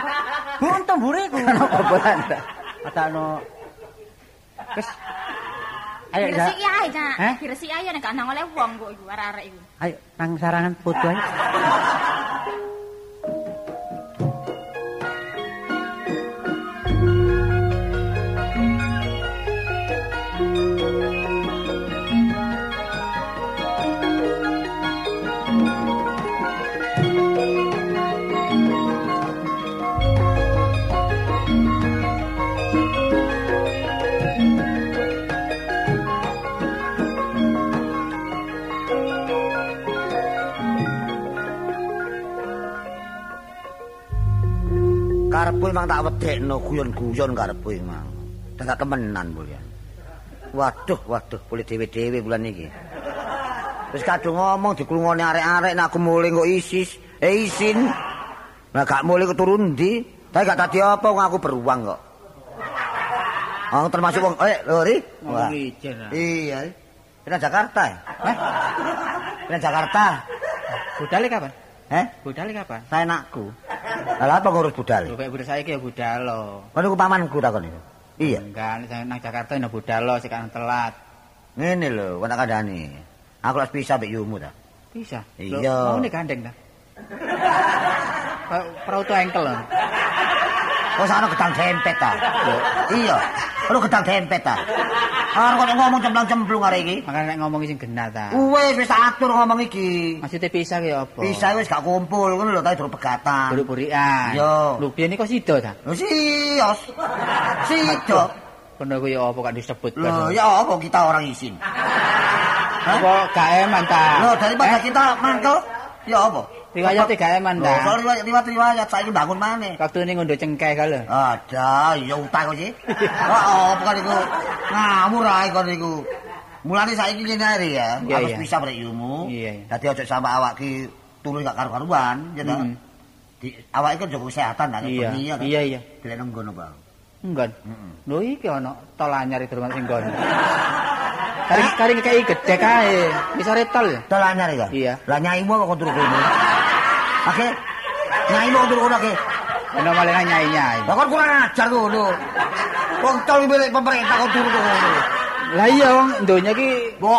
buntung buriku. Napa Belanda? Atano. Wis. Ayo ya. Resiki ae, Cak. Resiki ae nek ana oleh wong kok iku arek-arek iku. Ayo nang sarangan foto ae. Karepku emang tak wedekno guyon-guyon karepku emang. Dak kemenan mulya. Waduh, boleh dhewe-dhewe bulan iki. Wis kadung ngomong diklungone arek-arek nek aku mule kok isis. Isin. Lah gak mule keturun ndi? Tapi gak tadi apa wong aku beruang kok. Wong termasuk wong lho ri. Wong ijen. Iya. Pindah Jakarta ya? Hah? Pindah Jakarta. Budale kapan? Budale kapan? Saenakku. Lah apa ngurus budal? Lho kaya budal saiki ya budal lho. Ngono ku pamanku takon niku. Iya. Enggak, nang Jakarta ana budal lho sik kan telat. Ngene lho, kok tak kandhani. Aku lak pisah mbek yumu ta. Pisah? Iya. Mau nek gandeng ta. Proto engkel lho. Kok ana gedang dempet ta? Iya. Ono gedang dempet ta. Arek kok ngomong cemplung-cemplung arek iki. Makane nek ngomong sing genah ta. Wis wis atur ngomong iki. Maksude pisah ki apa? Pisah wis gak kumpul ngono lho ta durung pegatan. Buri-burian. Yo. Lho biyen iki sida ta? Lho sios. Sida. Kono ku yo apa gak disebut kan. Lho ya apa kita orang isin. Apa gak eman ta? Lho daripada kita mangkel ya apa? Riwayat gak eman ta. Lho riwayat saiki bangun maneh. Kaktune ngondo cengkeh ka lho. Ada ya utang kok sih. Apa kan iku? Ngawur ae kon niku. Mulane saiki ngene ae ya, harus bisa brek ilmu. Dadi aja sampe awake turu gak karu-karuan, ya ta. Awake kan jaga kesehatan ta, iya. Iya. Dilek nang ngono, Bang. Nggon. Lho iki ana tol anyar iki rumah sing nggon. Kari kaya gedhe kae, misore tol ya. Tol anyar ya? Iya. Lah nyaimu kok turu kono. Oke. Nyaimu turu kono oke. Ana malah nyai-nyai. Lah kon kurang ajar ngono. Wong tol milik pemerintah kok turu kok. Lah iya wong donya iki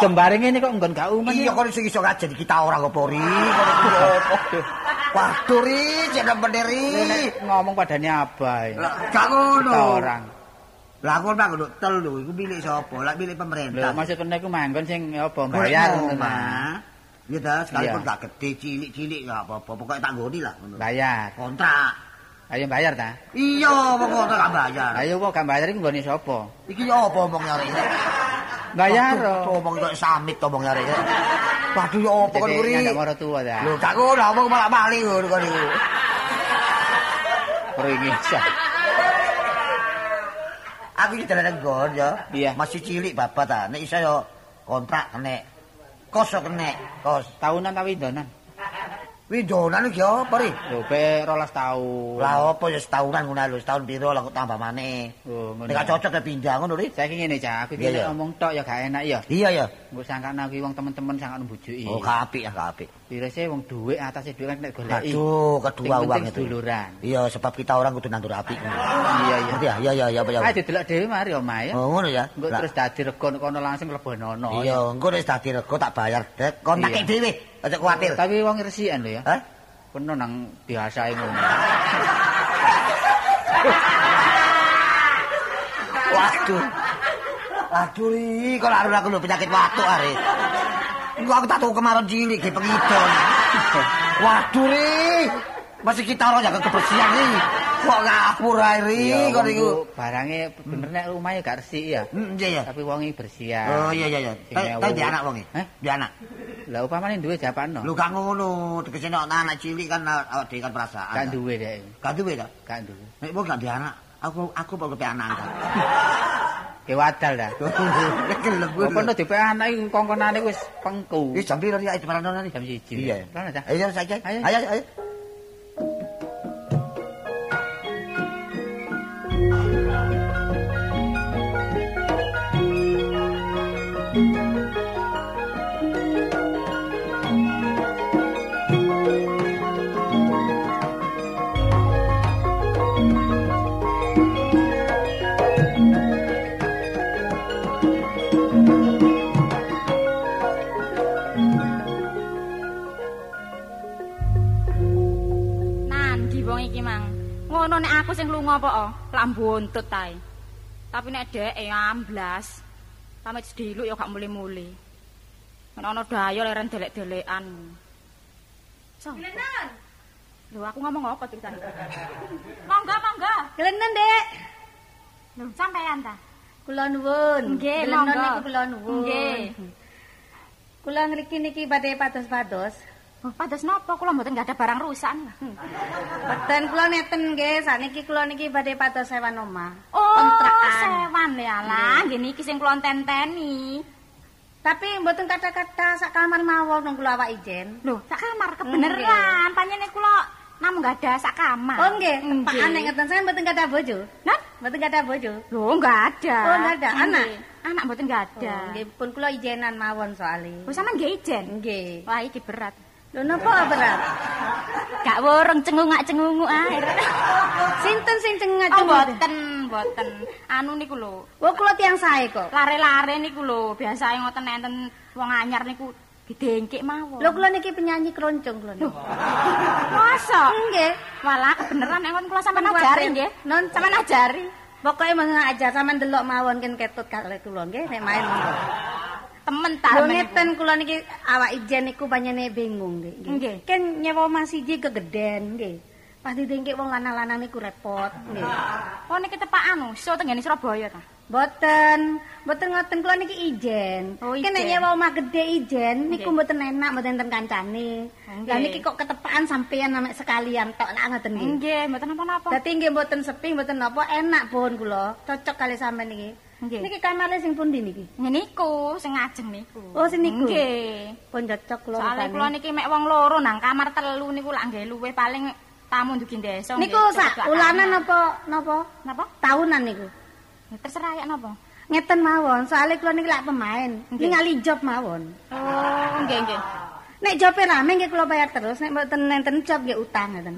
jembare ngene kok nggon gak umen. Iya kon iso aja kita ora ngopori. Waduh ri, jeneng pendiri. Ngomong padane abai. Lah gak ngono. Kita orang. Lah aku nang nduk tel lho iku milik sapa? Lah milik pemerintah. Lah maksud kene iku manggon sing apa bayar ngono ta. Iya ta, sekalipun gak gede cilik-cilik gak apa-apa, pokoke tak nggoni lah ngono. Bayar. Kontrak. Ayo bayar ta? Iya, wong kok tak bayar. Ayo kok gak bayar iki nggone sapa? Iki apa omongnya arek? Bayar. Omong kok samit omongnya arek. Waduh yo apa kon kuri? Ndak ora tuwa ta. Lho gak ngono omong malah bali ngono kon niku. Pringisan. Aku iki dalan nggon ya. Masih cilik bapak ta. Nek iso yo kontrak kene. Kos yo kene. Kos tahunan ta windonan? Widonan iki apa ri? Lho pe 12 taun. Lah apa ya setaunan ngono lho, setahun pira lah kok tambah maneh. Oh, ngono. Nek cocok ya pindah ngono ri. Saiki ngene Cak, aku iki ngomong tok ya gak enak ya. Iya ya. Engko sangkane iki wong temen-temen sangkane mbujuki. Oh, gak apik ya, gak apik. Pirese wong dhuwit atase dhuwit kan nek goleki. Aduh, kedua uang itu. Iya, sebab kita orang kudu nandur apik. Iya. Iya. Ayo didelok dhewe mari omahe. Oh, ngono ya. Engko terus dadi rego kono langsung lebonana. Iya, engko wis dadi rego tak bayar dek kontake dhewe. Aja kuwatir. Tapi wong resikan lho ya. Hah? Peno nang biasae ngono. Waduh. Waduh iki kok arep aku lho penyakit watuk arek. Engko aku tak tuku kemaron cilik ge pengidon. Waduh iki. Masih kita ora jaga kebersihan iki. Kok ngapur ae iki kok niku. Barange bener nek omahe gak resik ya. Iya. Tapi wonge bersihan. Oh iya. Tapi dia anak wonge. Heh? Dia anak. Lah upamane duwe japano. Lho gak ngono, tegese nek anak cilik kan awake dhewe kan perasaan. Gak duwe dhek. Gak duwe ta? Gak duwe. Nek wong gak duwe anak, aku kok kepe anak. Ke wadal ta. Nek gelem kuwi. Apa nek dhewe anak iki kongkonane wis pengku. Wis jam pira iki diparanone jam 1. Iya. Lan aja. Ayo saiki. Ayo. sing lunga apa lak buntut ae. Tapi nek dheke amblas sampe diluk ya gak muli-muli. Nek ana dayo leren delek-delekan. Glenen. Lho aku ngomong apa ceritane? Monggo. Glenen, Dik. Lho sampean ta? Kula nuwun. Nggih, monggo niku kula nuwun. Nggih. Kula ngriki niki badhe pados-pados. Pados napa kula mboten enggak ada barang rusakan. Mboten kula neten nggih, sakniki kula niki badhe pados sewan omah. Kontrakan. Oh, sewan ya lah, nggih niki sing kula tenteni. Tapi mboten kata-kata sak kamar mawon kula awak ijen. Lho, sak kamar kebeneran, panjenengan kula namung enggak ada sak kamar. Oh nggih, tepakan nek ngeten sampeyan mboten kada bojo. Napa? Mboten kada bojo. Lho, enggak ada. Oh, enggak ada anak. Anak mboten enggak ada. Nggih, pun kula ijenan mawon soalé. Wis sampean nggih ijen? Nggih. Wah, iki berat. Lho napa berat? Gak woreng cengungak-cengunguk ae. Sinten sing cengungak-cengunguk? Mboten. Anu niku lho. Wo kula tiyang sae kok. Lare-lare niku lho, biasae ngoten enten wong anyar niku didengkik mawon. Lho kula niki penyanyi kroncong kula. Masa? Nggih. Walah kebeneran engkon kula sampean ajari nggih. Nun sampean ajari. Pokoke mung ajar sampean delok mawon ken ketut kalih kula nggih nek main monggo. Temen ta menen kula niki awak ijen niku panjenengan bingung nggih. Ken nyewa mas siji kegeden nggih. Pas didengkek wong lanang-lanang niku repot nggih. Oh niki tepak anu so tenggene Surabaya ta? Mboten, mboten ngoten kula niki ijen. Ken nek nyewa omah gedhe ijen niku mboten enak mboten enten kancane. Lah niki kok ketepaan sampeyan namek sekalian tok lak ngoten nggih. Nggih, mboten napa-napa. Dadi nggih mboten sepi mboten napa enak pun kula. Cocok kali sampean niki. Niki kamare sing pundi niki? Ngeniku, sing ngajeng niku. Oh, sing niku. Nggih. Pun cocok kula. Soale kula niki mek wong loro nang kamar telu niku lak nggih luweh paling tamu ndugi desa. Niku sak ulanan napa? Taunan niku. Terserah ya napa. Ngeten mawon, soale kula niki lak pemain. Ningali job mawon. Oh, nggih. Nek jobe rame nggih kula bayar terus, nek mboten nenten job nggih utang ngoten.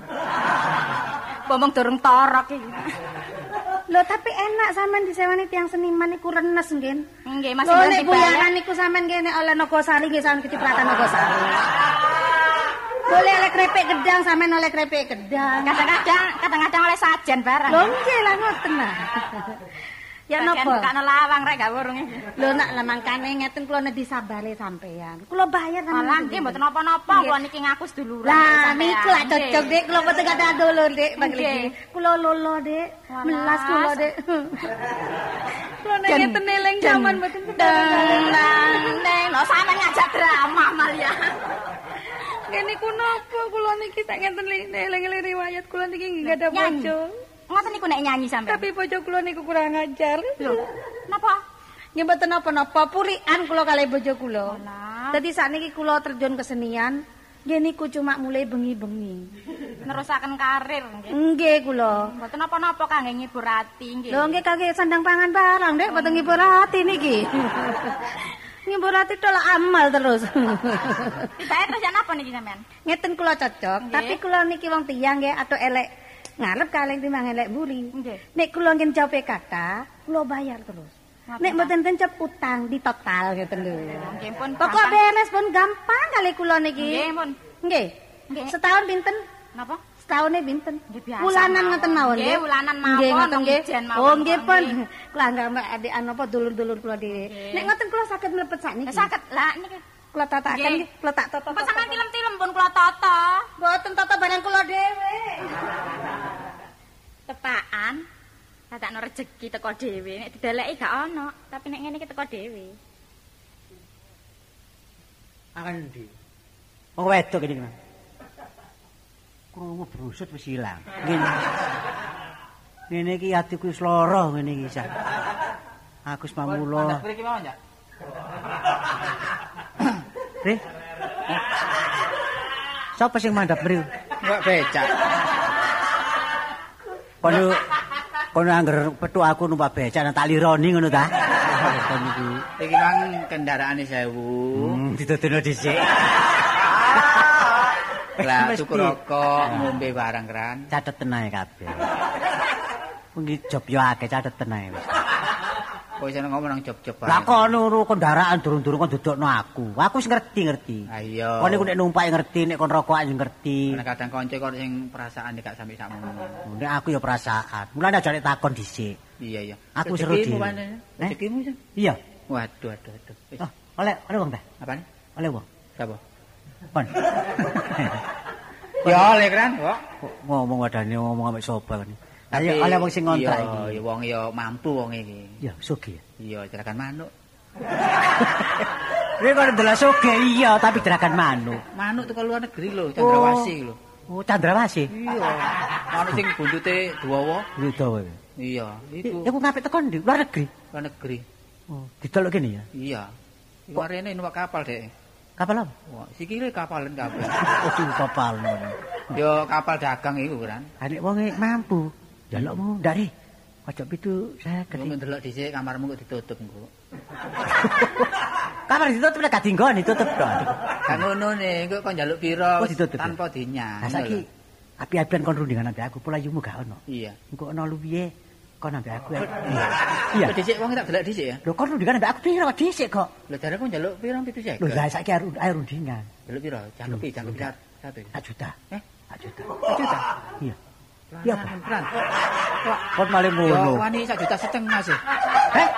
Pomong durung torok iki. Lho tapi enak sampean disewani tiyang seniman niku renes nggih. Nggih, Mas Yen tiba. Lho buyaran niku sampean kene oleh Nogosari nggih sampean kecipratan Nogosari. Boleh oleh krepek gedang sampean oleh krepek gedang. Kadang-kadang oleh sajen barang. Lho nggih lah ngoten nah. Ya napa? Kan ana lawang rek gak wurung iki. Lho nak lemangkane ngeten kula nedhi sabare sampean. Kula bayar sampean. Lah nggih mboten napa-napa kula niki ngaku seduluran. Lah niku lak cocok Dik, kula mboten kada dulur Dik panggil. Kula lolo Dik, melas kula Dik. Kula ngeten eling jaman mboten tenang. Neng, lho sampean ngajak drama malah. Ngene niku napa kula niki sak ngeten eling-eling riwayat kula niki nggih kada bojo. Ngoten niku nek nyanyi sampean. Tapi bojo kula niku kurang ajar. Lho, napa? Nggih mboten napa-napa, purikan kula kalih bojo kula. Dadi sakniki kula terjun kesenian, nggih niku cuma mulai bengi-bengi. Nerusaken karir nggih. Nggih kula. Mboten napa-napa kangge ngibur ati nggih. Lho nggih kangge sandang pangan barang, Dik, mboten ngibur ati niki. Ngibur ati tolak amal terus. Saya terus napa niki sampean? Ngeten kula cocok, tapi kula niki wong tiyang nggih atuk elek. Ngarep kaleng timang elek mburi. Nek kula ngen jobe kata, kula bayar terus. Nek mboten tencep utang di total ngoten lho. Nggih pun. Pokok beres pun gampang kali kula niki. Nggih pun. Nggih. Setahun pinten? Napa? Setahune pinten? Wulanan ngoten mawon nggih. Nggih, wulanan mawon. Nggih, nggih. Oh, nggih pun. Kula nggambak adekan napa dulur-dulur kula dhewe. Nek ngoten kula saged mlebet sakniki. Saged. Lah niki kula tatakan nggih, kula tak tata. Pas sampeyan tilem-tilem pun kula tata. Mboten tata barang kula dhewe. Tepaan tatakno rejeki teko dhewe nek dideleki gak ana tapi nek ngene iki teko dhewe Andi wong wedok iki Mas krungu brusut wis ilang ngene ngene iki atiku wis lara ngene iki sak aku wis pamula Mas iki mawon ya Reh sapa sing mandhap mriku kok becak kono angger petuk aku numpak becak nang tak lironi ngono ta. Kon iki iki mang kendaraane 1000. Didodeno dhisik. Lah tuku rokok, ngombe barang keran. Catet tenae kabeh. Wong iki job yo akeh catet tenae wis. Kok iso ngomong nang job-job. Lah kok nuru kendaraan durung-durung kok dudukno aku wis ngerti. Ayo. Kok niku nek numpake ngerti, nek kon rokokan ngerti. Nek kadang kanca kok sing perasaan nek gak sampe sakmono. Nek aku ya perasaan. Mulane ajane takon dhisik. Iya. Aku seru dhewe. Rezekimu iso? Iya. Waduh. Wis. Oleh wong ta? Apane? Oleh wong. Sapa? Kon. Ya oleh kan, kok. Ngomong wadane ngomong ambek sapa kan. Ayo oleh wong sing ngontrak iki. Ya wong ya mampu wong iki. Ya sugih. Iya, jerakan manuk. Kuwi kok ndelok sugih iya, tapi jerakan manuk. Manuk teko luar negeri lho, Candrawasih lho. Oh, Candrawasih. Iya. Manuk sing buntute dawa. Dawa. Iya, iku. Iku ngapik teko ndi? Luar negeri. Luar negeri. Oh, didelok kene ya? Iya. Iku arene numpak kapal, Dek. Kapal apa? Wah, sikile kapalen kabeh. Oh, kapal. Yo kapal dagang iku kan. Anek wong mampu. Jalukmu ndare. Pojok pitu saya keting. Ndelok dhisik kamarmu kok ditutup, Nguk. Kamar ditutup nek gadinggon ditutup to. Kan ngono ne, engko kok njaluk pira tanpa dinyang. Lah saiki api-apian kon rundingan ambek aku, pulayumu gak ono. Iya. Engko ono luwihe kon ambek aku. Iya. Kok dhisik wong tak delok dhisik ya. Lho kon rundingan ambek aku pira wae dhisik kok. Lho jareku njaluk pira 700.000. Lho lah saiki ae rundingan. Njaluk pira? Jangkep 1 juta. 1 juta. 1 juta. Iya. Iya, Pak. Kon malah ngono. Wani 1,5 juta sih. Heh.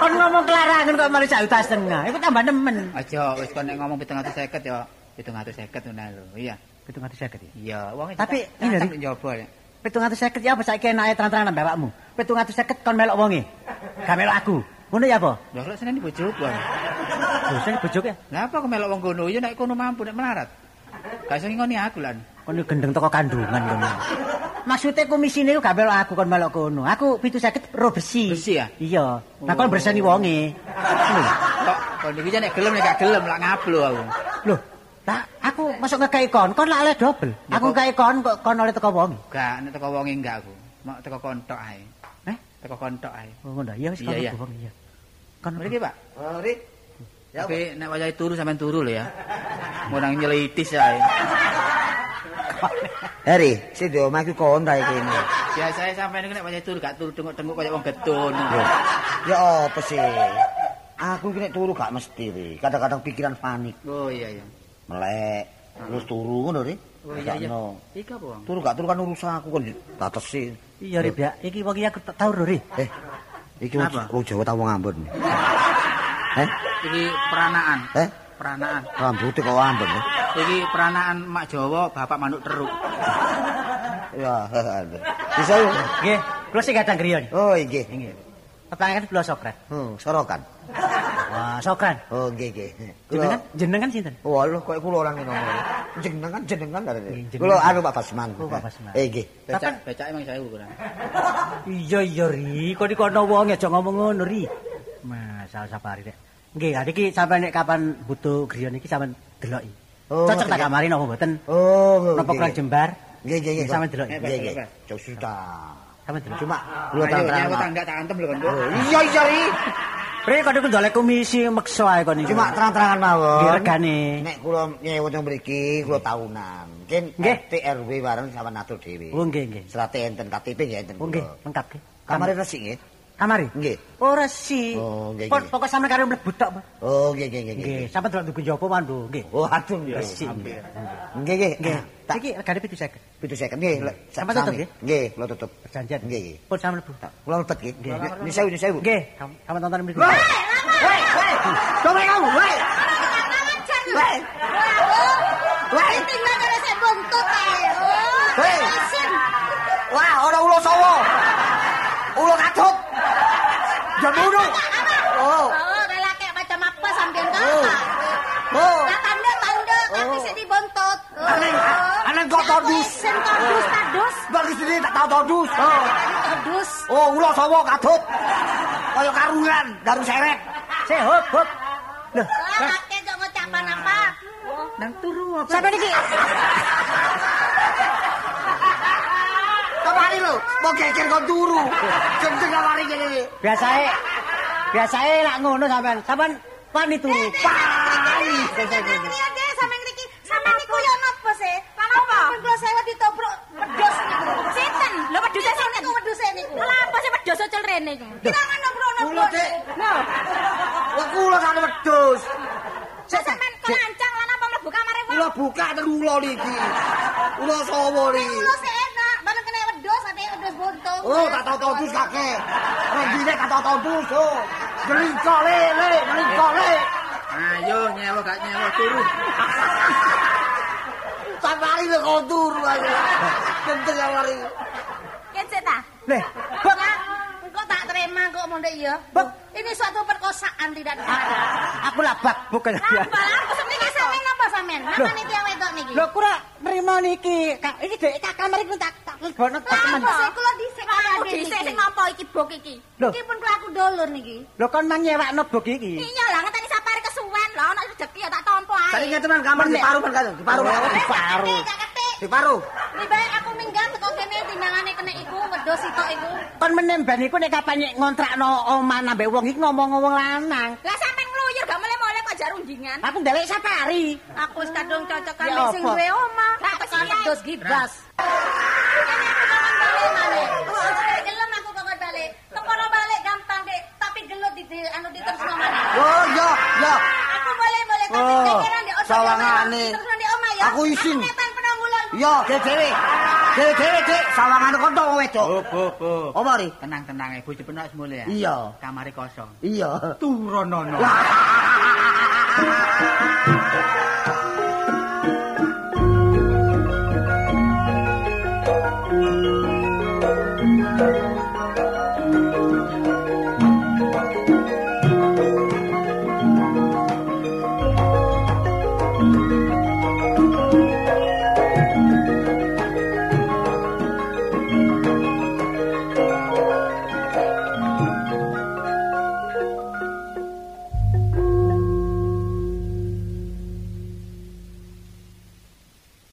Kon ngomong kelarangan kok malah 1,5 juta. Iku tambah nemen. Aja wis kon nek ngomong 750 ya 750 ngono lho. Iya, 750 ya. Iya, wong. Tapi iki lho njoba ya. 750 ya apa saiki enake terang-terangan bapakmu. 750 kon melok wonge. Gak melok aku. Ngono ya apa? Lah lek seneni bojoku. Bosen bojoku ya. Lah apa kok melok wong ngono ya nek kono mampu nek melarat. Gak iso ngoni aku lan. Kon gendeng teko kandungan kon. Maksude komisine ku gak melok aku kon melok kono. Aku 750 ro besi. Besi ya? Iya. Lah kon bersani wonge. Kok kon iki nek gelem nek gak gelem lak ngablo aku. Lho, tak aku masuk ngekai kon lak oleh dobel. Aku ngekai kon oleh teko wonge. Gak, nek teko wonge enggak aku. Mok teko kontok ae. Heh? Teko kontok ae. Oh ngono. Iya wis kontok wong iya. Kon mriki, Pak. Mriki. Ya, Pak. Nek wayahe turu sampean turu lho ya. Mau nang nyelitis ae. Eri, sing di omah iki kon ta iki. Biasane sampeyan iki nek pancen turu gak turu tengok-tengok kaya wong getun. Ya apa sih? Aku iki nek turu gak mesti iki. Kadang-kadang pikiran panik. Oh iya. Melek, terus turu ngono, Ri. Oh iya. Iki apa, Bang? Turu gak turu kan urusan aku kon batesi. Iya, Ri, Bak. Iki wong iki aku tak tau, Ri. Iki wong Jawa ta wong Ambon? Iki peranaan. Peranaan. Rambute kok Ambon. Iki peranaan mak Jawa, bapak manuk teruk. Ya, bisa yo. Nggih, kula sing kadang griya. Oh, nggih. Nggih. Petangane kula Sokran. Sorokan. Wah, Sokran. Oh, nggih. Jenengan sinten? Wah, lho kok kula ora ngene. Jenengan lho. Kula anu Pak Basman. Oh, Pak Basman. Nggih. Becake mang 1000 kurang. Iya, Ri. Kok dikono wong aja ngomong ngono, Ri. Masal sapari rek. Nggih, iki sampeyan nek kapan butuh griya niki sampeyan deloki. Cocok tak kamari napa mboten? Oh, napa kurang jembar? Nggih. Sampe delok. Nggih. Cocok ta. Sampe delok cuma lu tangkran. Ayo tak antem lho kon. Iya, Ri. Ri kok niku ndolek komisi meksa ae kon niku. Cuma terang-terangan mawon. Nggih regane. Nek kula nyewut nang mriki kula taunan. Mungkin TRW bareng sampean atur dhewe. Oh, nggih. Srat enten KTP ya enten. Oh, nggih, lengkap nggih. Kamari resik nggih. Kamari? Nggih. Oh, resik. Oh, nggih. Pokoke sampeyan karo mlebu tok, Pak. Oh, nggih. Nggih, sampe delok duku njopo mandu, nggih. Oh, aduh ya. Nggih. Tak iki regane 750. 750 nggih. Sampe tutup nggih. Nggih, kula tutup. Perjanjian. Nggih. Pun sampe mlebu tok. Kula mlebet nggih. Nggih. 1000. Nggih. Sampe tonton mriku. Woi. Coba kamu, woi. Woi. Woi. Tinggal karo sing buntut ae. Woi. Wah, ora ulo sawo. Ulo kadut. Jamuru. Oh. Oh, relakek macam apa sampean kok? Oh. Tanda tapi sik dibontot. Anak kok todus. Tadus. Bagi sini tak tahu todus. Oh. Todus. Oh, ulo sawo kadut. Kaya karungan, daru seret. Sehop. Lho, kakek kok ngocapan apa? Nang turu apa? Sampeyan iki. Kemari lho, mau geger kon turu. Gendeng awari kene. Biasae lak ngono sampean pani turu. Pani. Piye sampean niki? Sampean niku yo nopo se? Lan apa? Kula sewa ditobruk wedhus niku. Sinten? Lho wedhuse niku. Lha apa sih wedhus cel rene iki. Kirangan krono. Kula Dik. Lho. Lah kula sak wedhus. Sampeyan kelancang lan apa mlebu kamare wong? Kula buka terus kula niki. Kula sawo niki. Kula sik enak, menen kene wedhus, ate wedhus buntung. Oh, tak tau wedhus akeh. Rendine tak tau wedhus. Grinco lele, grinco le. Ayo nyewa gak nyewa turu. Sampai lek kok turu aja. Bentar ya mari. Kecet ta? Leh, kok engko tak terima kok mondek ya. Ini suatu perkosaan tidak diharapkan. Aku labak bukan. Labak, seniki sampean napa sampean? Namane tiyang wedok niki. Lho, kok ora nerima niki? Iki dhek kakak mari tak lebono temen. Lah, sik kula dhisik kok dhisik sing napa iki bok iki. Iki pun kula aku dolur niki. Lho, kon mang nyewakno bok iki. Iya lah, ngeteni sapare kesuwen. Lah ana rejeki ya tak tampa ae. Saiki tenan gambar diparuh kan, diparuh. Diparuh. Diparuh. Piye aku minggah teko kene timbangane kene iku wedhus sitok iku. Kon menembani iku nek kapan ngontrakno omah ambek wong iki ngomong-ngomong lanang. Lah sampean ngluyur gak meleh-meleh kok jak rundingan. Aku ndelek safari. Aku wis kadung cocok karo sing duwe omah. Tak tekan wedhus gibas. Kene aku kon balik maneh. Kok gelem aku kok balik. Keporo balik gampang Dik, tapi gelut di anu diterus omah. Oh iya, iya. Aku boleh-boleh tapi pikiran Dik ojo sawangane. Aku isin. Yo, dhewe Dik, sawangane kok to wedok. Bo. Apa ri? Tenang-tenang Ibu dipenak semule ya. Iya. Kamare kosong. Iya. Turonono.